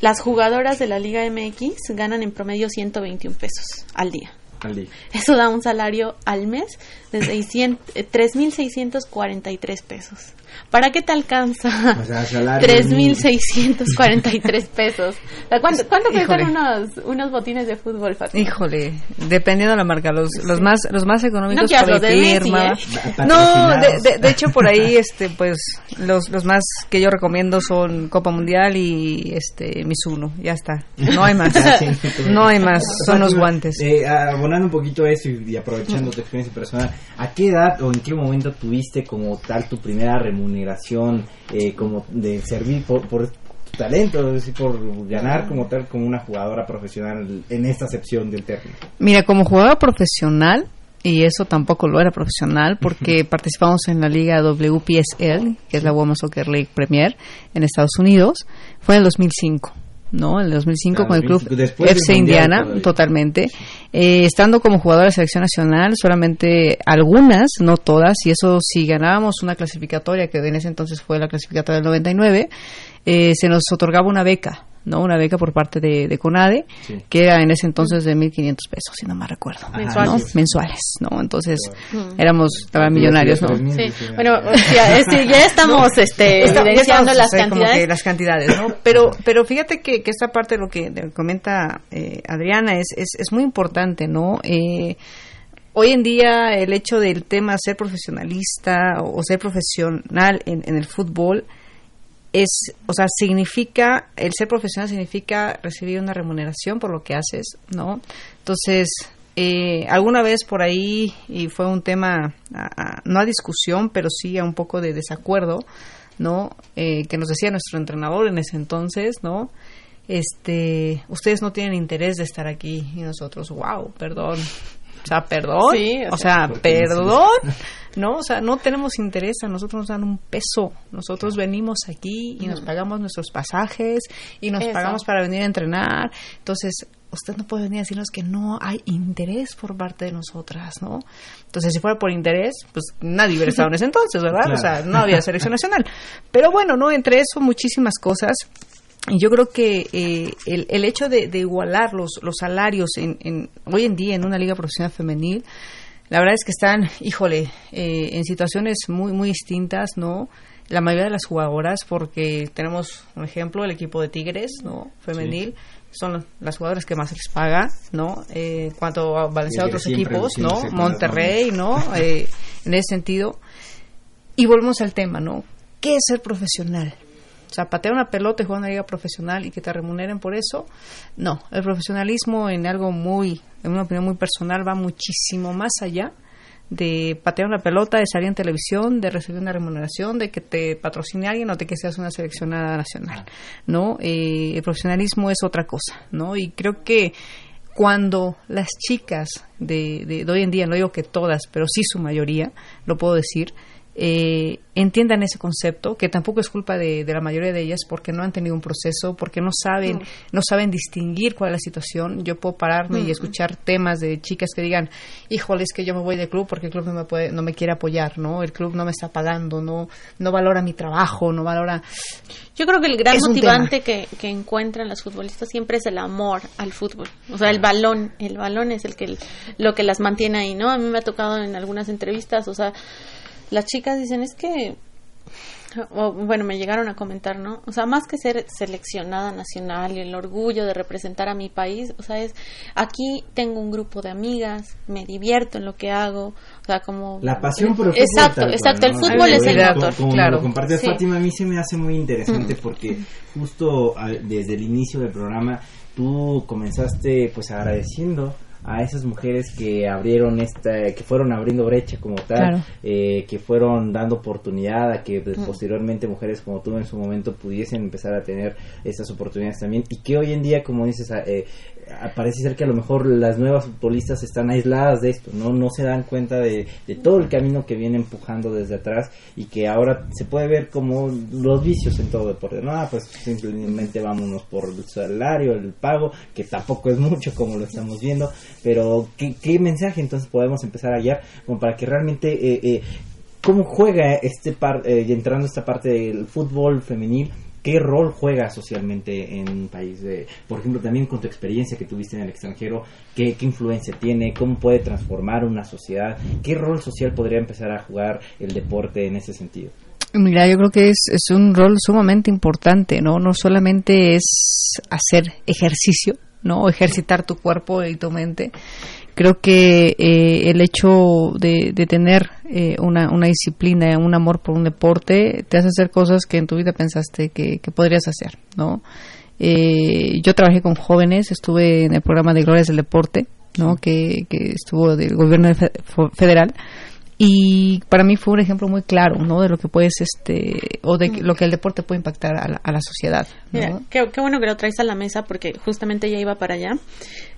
las jugadoras de la Liga M X ganan en promedio ciento veintiún pesos al día. Al día. Eso da un salario al mes de tres mil seiscientos cuarenta y tres pesos. ¿Para qué te alcanza? O sea, salario tres mil seiscientos cuarenta y tres pesos. ¿Cuánto, cuánto cuestan unos, unos botines de fútbol, Fátima? Híjole, dependiendo de la marca, los, sí. los más los más económicos no, por ahí firma. ¿Eh? No, de, de, de hecho por ahí este pues los los más que yo recomiendo son Copa Mundial y este Mizuno, ya está. No hay más. No hay más, son los guantes. Eh, abonando un poquito eso y, y aprovechando tu experiencia personal, ¿a qué edad o en qué momento tuviste como tal tu primera remuneración? remuneración eh, como de servir por, por talento, es decir, por ganar como tal como una jugadora profesional en esta acepción del término? Mira, como jugadora profesional, y eso tampoco lo era profesional porque uh-huh. participamos en la liga W P S L, que es la Women's Soccer League Premier en Estados Unidos, fue en el dos mil cinco. No, en el dos mil cinco claro, con el club F C Indiana, todavía. Totalmente. Eh, estando como jugadora de selección nacional, solamente algunas, no todas, y eso sí ganábamos una clasificatoria, que en ese entonces fue la clasificatoria del noventa y nueve, eh, se nos otorgaba una beca, ¿no? Una beca por parte de, de CONADE, sí. que era en ese entonces de mil quinientos pesos, si no me recuerdo. Mensuales. ¿No? Mensuales, ¿no? Entonces, mm. éramos también millonarios, ¿no? Sí. Bueno, o sea, es, ya estamos no. este, Está, evidenciando ya estamos, las o sea, cantidades. Como que las cantidades, ¿no? Pero, pero fíjate que, que esta parte de lo que comenta eh, Adriana es, es, es muy importante, ¿no? Eh, hoy en día el hecho del tema ser profesionalista o, o ser profesional en, en el fútbol es, o sea, significa, el ser profesional significa recibir una remuneración por lo que haces, ¿no? Entonces, eh, alguna vez por ahí, y fue un tema, a, a, no a discusión, pero sí a un poco de desacuerdo, ¿no? Eh, que nos decía nuestro entrenador en ese entonces, ¿no? Este, ustedes no tienen interés de estar aquí, y nosotros, wow, perdón. O sea, perdón, sí, o sea, perdón, ¿no? O sea, no tenemos interés, a nosotros nos dan un peso, nosotros venimos aquí y nos pagamos nuestros pasajes y nos Eso. pagamos para venir a entrenar, entonces usted no puede venir a decirnos que no hay interés por parte de nosotras, ¿no? Entonces, si fuera por interés, pues nadie hubiera estado en ese entonces, ¿verdad? Claro. O sea, no había selección nacional, pero bueno, ¿no? Entre eso, muchísimas cosas. Y yo creo que eh, el, el hecho de, de igualar los, los salarios en, en, hoy en día en una liga profesional femenil, la verdad es que están, híjole, eh, en situaciones muy, muy distintas, ¿no? La mayoría de las jugadoras, porque tenemos un ejemplo, el equipo de Tigres, ¿no? Femenil, sí. son las jugadoras que más les paga, ¿no? Eh, en cuanto a balancear otros equipos, ¿no? Monterrey, ¿no? Eh, en ese sentido. Y volvemos al tema, ¿no? ¿Qué es ser profesional? O sea, patear una pelota y jugar una liga profesional y que te remuneren por eso, no. El profesionalismo en algo muy, en una opinión muy personal, va muchísimo más allá de patear una pelota, de salir en televisión, de recibir una remuneración, de que te patrocine alguien o de que seas una seleccionada nacional, ¿no? Eh, el profesionalismo es otra cosa, ¿no? Y creo que cuando las chicas de, de, de hoy en día, no digo que todas, pero sí su mayoría, lo puedo decir, Eh, entiendan ese concepto, que tampoco es culpa de, de la mayoría de ellas porque no han tenido un proceso, porque no saben no, no saben distinguir cuál es la situación. Yo puedo pararme uh-huh. y escuchar temas de chicas que digan, híjole, es que yo me voy del club porque el club no me puede, no me quiere apoyar, ¿no? El club no me está pagando, no no valora mi trabajo, no valora. Yo creo que el gran es motivante que, que encuentran las futbolistas siempre es el amor al fútbol, o sea, el balón el balón es el que lo que las mantiene ahí, ¿no? A mí me ha tocado en algunas entrevistas, o sea, las chicas dicen, es que o, bueno, me llegaron a comentar, ¿no? O sea, más que ser seleccionada nacional y el orgullo de representar a mi país, o sea, es, aquí tengo un grupo de amigas, me divierto en lo que hago, o sea, como... La pasión por el fútbol. Exacto, tal, exacto, ¿no? El fútbol es el motor, como claro. Como lo compartes, sí. Fátima, a mí se me hace muy interesante, mm. porque justo a, desde el inicio del programa tú comenzaste, pues, agradeciendo a esas mujeres que abrieron esta, que fueron abriendo brecha como tal, claro. eh, que fueron dando oportunidad a que pues, posteriormente mujeres como tú en su momento pudiesen empezar a tener estas oportunidades también, y que hoy en día, como dices, eh, parece ser que a lo mejor las nuevas futbolistas están aisladas de esto, no no se dan cuenta de, de todo el camino que viene empujando desde atrás, y que ahora se puede ver como los vicios en todo deporte, no, ah, pues simplemente vámonos por el salario, el pago, que tampoco es mucho como lo estamos viendo, pero ¿qué, qué mensaje entonces podemos empezar a hallar como para que realmente eh, eh, cómo juega este par, eh, entrando esta parte del fútbol femenil? ¿Qué rol juega socialmente en un país? De, por ejemplo, también con tu experiencia que tuviste en el extranjero, ¿qué, qué influencia tiene? ¿Cómo puede transformar una sociedad? ¿Qué rol social podría empezar a jugar el deporte en ese sentido? Mira, yo creo que es, es un rol sumamente importante, ¿no? No solamente es hacer ejercicio, ¿no? O ejercitar tu cuerpo y tu mente. Creo que eh, el hecho de, de tener eh, una, una disciplina, un amor por un deporte, te hace hacer cosas que en tu vida pensaste que, que podrías hacer, ¿no? Eh, yo trabajé con jóvenes, estuve en el programa de Glorias del Deporte, ¿no? Que, que estuvo del gobierno federal. Y para mí fue un ejemplo muy claro, ¿no? De lo que puedes, este, o de lo que el deporte puede impactar a la, a la sociedad, ¿no? Mira, qué, qué bueno que lo traes a la mesa, porque justamente ya iba para allá.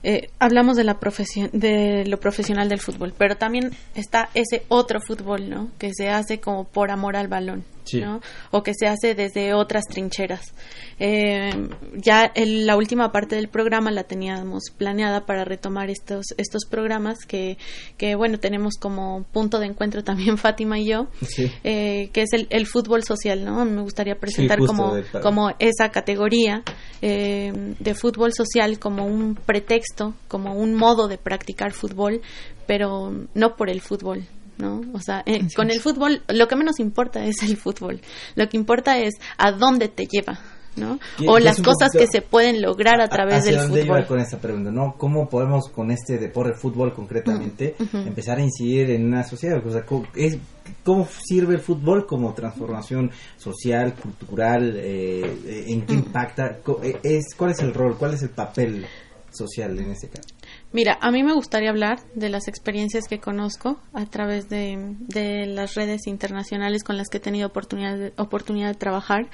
Eh, hablamos de la profesión, de lo profesional del fútbol, pero también está ese otro fútbol, ¿no? Que se hace como por amor al balón, sí. ¿no? O que se hace desde otras trincheras. Eh, ya el, la última parte del programa la teníamos planeada para retomar estos estos programas que, que bueno, tenemos como punto de encuentro también Fátima y yo, sí. eh, que es el, el fútbol social, ¿no? Me gustaría presentar sí, como, como esa categoría eh, de fútbol social como un pretexto, como un modo de practicar fútbol, pero no por el fútbol, ¿no? O sea, eh, con el fútbol lo que menos importa es el fútbol, lo que importa es a dónde te lleva, ¿no? O las cosas que se pueden lograr a través del fútbol. ¿Hacia dónde iba con esta pregunta, no? ¿Cómo podemos con este deporte, el fútbol concretamente, uh-huh. empezar a incidir en una sociedad? O sea, es... ¿Cómo sirve el fútbol como transformación social, cultural? Eh, ¿En qué impacta? Es, ¿Cuál es el rol? ¿Cuál es el papel social en este caso? Mira, a mí me gustaría hablar de las experiencias que conozco a través de, de las redes internacionales con las que he tenido oportunidad de, oportunidad de trabajar.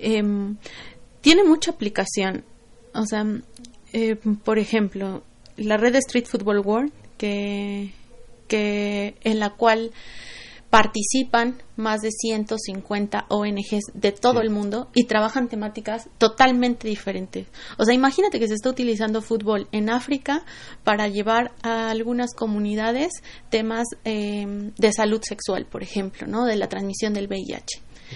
Eh, tiene mucha aplicación. O sea, eh, por ejemplo, la red de Street Football World, que, que en la cual participan más de ciento cincuenta O N Ges de todo sí. el mundo y trabajan temáticas totalmente diferentes. O sea, imagínate que se está utilizando fútbol en África para llevar a algunas comunidades temas eh, de salud sexual, por ejemplo, ¿no? De la transmisión del V I H.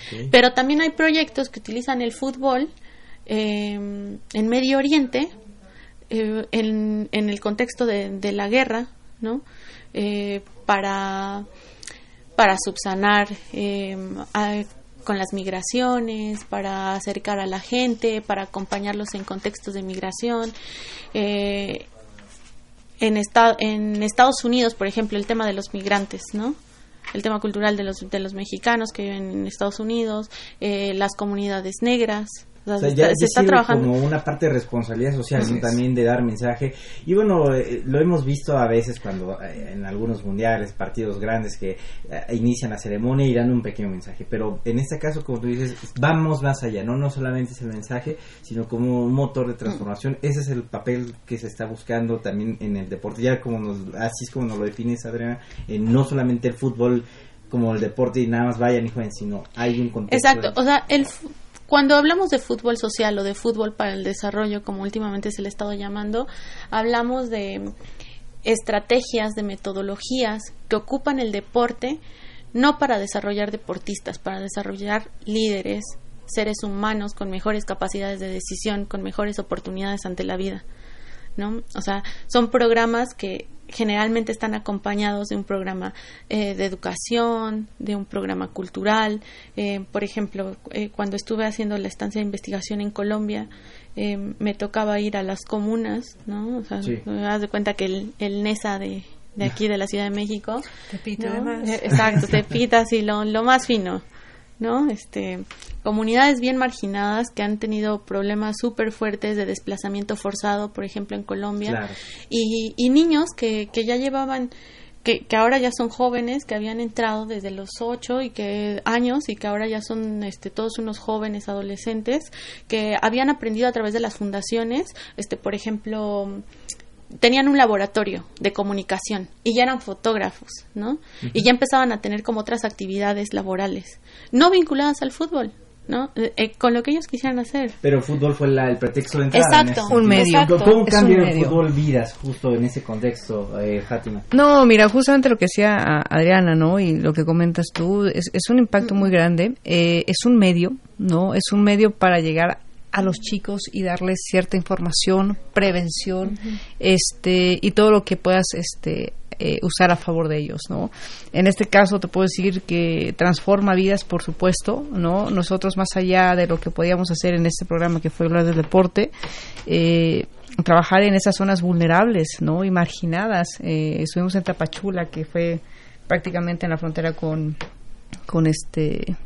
Okay. Pero también hay proyectos que utilizan el fútbol eh, en Medio Oriente, eh, en, en el contexto de, de la guerra, ¿no? Eh, para... para subsanar eh, a, con las migraciones, para acercar a la gente, para acompañarlos en contextos de migración. Eh, en, esta, en Estados Unidos, por ejemplo, el tema de los migrantes, ¿no? El tema cultural de los, de los mexicanos que viven en Estados Unidos, eh, las comunidades negras. O sea, ya, ya se está trabajando como una parte de responsabilidad social, sí, también de dar mensaje. Y bueno, eh, lo hemos visto a veces cuando eh, en algunos mundiales, partidos grandes que eh, inician la ceremonia y dan un pequeño mensaje. Pero en este caso, como tú dices, vamos más allá, ¿no? No solamente es el mensaje, sino como un motor de transformación. Ese es el papel que se está buscando también en el deporte. Ya como nos, así es como nos lo defines, Adriana, eh, no solamente el fútbol como el deporte y nada más vayan y jueguen, sino hay un contexto. Exacto, de... o sea, el f- Cuando hablamos de fútbol social o de fútbol para el desarrollo, como últimamente se le ha estado llamando, hablamos de estrategias, de metodologías que ocupan el deporte, no para desarrollar deportistas, para desarrollar líderes, seres humanos con mejores capacidades de decisión, con mejores oportunidades ante la vida. ¿no? O sea, son programas que generalmente están acompañados de un programa eh, de educación, de un programa cultural. Eh, por ejemplo, eh, cuando estuve haciendo la estancia de investigación en Colombia, eh, me tocaba ir a las comunas, ¿no? O sea, sí. Me das de cuenta que el, el NESA de, de aquí, de la Ciudad de México. Tepito, ¿no? Además. Exacto, Tepito, así lo, lo más fino, ¿no? Este, comunidades bien marginadas que han tenido problemas súper fuertes de desplazamiento forzado, por ejemplo, en Colombia. Claro. Y, y niños que, que ya llevaban, que, que ahora ya son jóvenes, que habían entrado desde los ocho y que, años y que ahora ya son este, todos unos jóvenes adolescentes que habían aprendido a través de las fundaciones, este, por ejemplo... tenían un laboratorio de comunicación y ya eran fotógrafos, ¿no? Uh-huh. Y ya empezaban a tener como otras actividades laborales, no vinculadas al fútbol, ¿no? Eh, eh, con lo que ellos quisieran hacer. Pero el fútbol fue la, el pretexto de entrada. Exacto, en un medio. Exacto. ¿Cómo cambia el fútbol vidas justo en ese contexto, eh, Fátima? No, mira, justamente lo que decía Adriana, ¿no? Y lo que comentas tú, es, es un impacto uh-huh. muy grande. Eh, es un medio, ¿no? Es un medio para llegar a los chicos y darles cierta información, prevención, uh-huh. este y todo lo que puedas este eh, usar a favor de ellos, ¿no? En este caso te puedo decir que transforma vidas, por supuesto, ¿no? Nosotros, más allá de lo que podíamos hacer en este programa que fue Glorias del Deporte, eh, trabajar en esas zonas vulnerables, ¿no? Y marginadas. Eh, estuvimos en Tapachula, que fue prácticamente en la frontera con con este...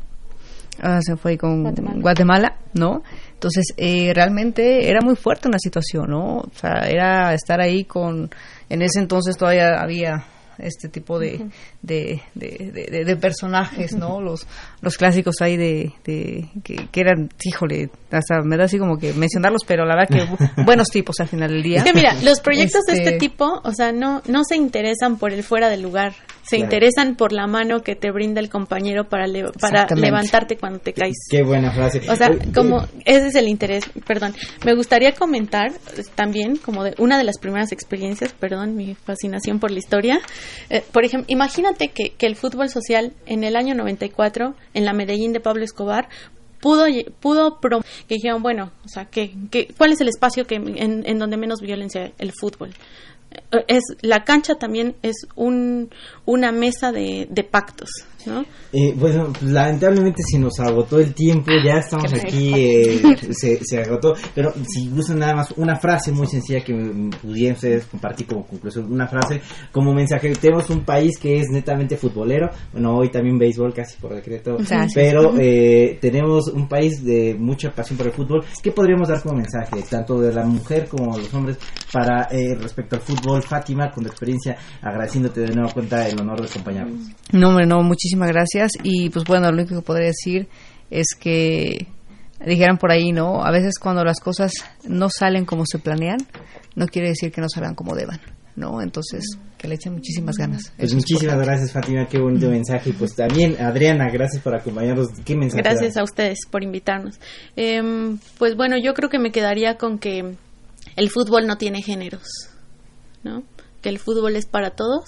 Ah, se fue con Guatemala, Guatemala ¿no? Entonces, eh, realmente era muy fuerte una situación, ¿no? O sea, era estar ahí con... En ese entonces todavía había este tipo de uh-huh. de, de, de, de, de personajes, ¿no? Uh-huh. Los los clásicos ahí de, de que, que eran, híjole, hasta me da así como que mencionarlos, pero la verdad que buenos tipos al final del día. Es que mira, los proyectos este... de este tipo, o sea, no no se interesan por el fuera del lugar, se claro. interesan por la mano que te brinda el compañero para le, para levantarte cuando te caes. Qué buena frase. O sea, como ese es el interés, perdón. Me gustaría comentar también como de una de las primeras experiencias, perdón, mi fascinación por la historia. Eh, por ejemplo, imagínate que, que el fútbol social en el año noventa y cuatro, en la Medellín de Pablo Escobar, pudo pudo prom- que dijeron, bueno, o sea, que, que ¿cuál es el espacio que en, en donde menos violencia? El fútbol. Es la cancha, también es un una mesa de, de pactos, ¿no? Eh, bueno, lamentablemente se nos agotó el tiempo, ya estamos aquí, eh, se, se agotó, pero si gustan nada más una frase muy sencilla que pudieran ustedes compartir como conclusión, una frase como mensaje. Tenemos un país que es netamente futbolero, bueno, hoy también béisbol casi por decreto, Gracias. pero eh, tenemos un país de mucha pasión por el fútbol. ¿Qué podríamos dar como mensaje, tanto de la mujer como de los hombres, para eh, respecto al fútbol? Fátima, con tu experiencia, agradeciéndote de nuevo cuenta el honor de acompañarnos. No, hombre, no, muchísimas gracias. Y pues bueno, lo único que podría decir es que dijeran por ahí, ¿no? A veces cuando las cosas no salen como se planean, no quiere decir que no salgan como deban, ¿no? Entonces, que le echen muchísimas ganas. Pues muchísimas gracias, Fátima, qué bonito mensaje. Y pues también, Adriana, gracias por acompañarnos. ¿Qué mensaje? Gracias da? a ustedes por invitarnos. Eh, pues bueno, yo creo que me quedaría con que el fútbol no tiene géneros, ¿no? Que el fútbol es para todos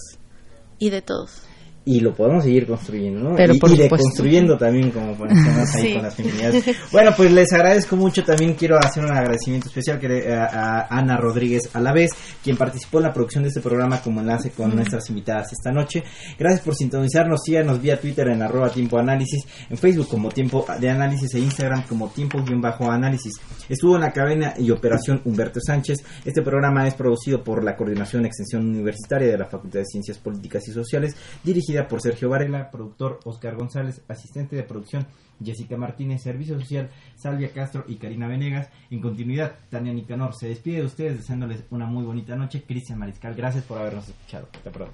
y de todos. Y lo podemos seguir construyendo, ¿no? Pero y, por y deconstruyendo también, como ponemos ahí sí. con las feminidades. Bueno, pues les agradezco mucho. También quiero hacer un agradecimiento especial que a, a Ana Rodríguez Alavés, quien participó en la producción de este programa como enlace con mm. nuestras invitadas esta noche. Gracias por sintonizarnos. Síganos vía Twitter en arroba Tiempo Análisis, en Facebook como Tiempo de Análisis e Instagram como Tiempo-Análisis. Estuvo en la cadena y operación Humberto Sánchez. Este programa es producido por la Coordinación Extensión Universitaria de la Facultad de Ciencias Políticas y Sociales, dirigido por Sergio Varela, productor Oscar González, asistente de producción Jessica Martínez, Servicio Social Salvia Castro y Karina Venegas. En continuidad, Tania Nicanor se despide de ustedes deseándoles una muy bonita noche. Cristian Mariscal, gracias por habernos escuchado. Hasta pronto.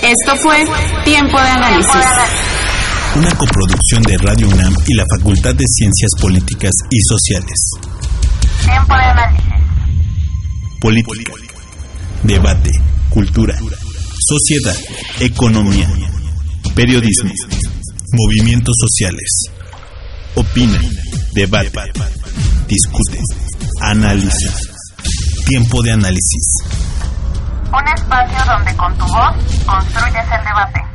Esto fue Tiempo de Análisis, una coproducción de Radio UNAM y la Facultad de Ciencias Políticas y Sociales. Tiempo de Análisis. Política, debate, cultura, sociedad, economía, periodismo, movimientos sociales. Opina, debate, discute, analiza. Tiempo de Análisis. Un espacio donde con tu voz construyes el debate.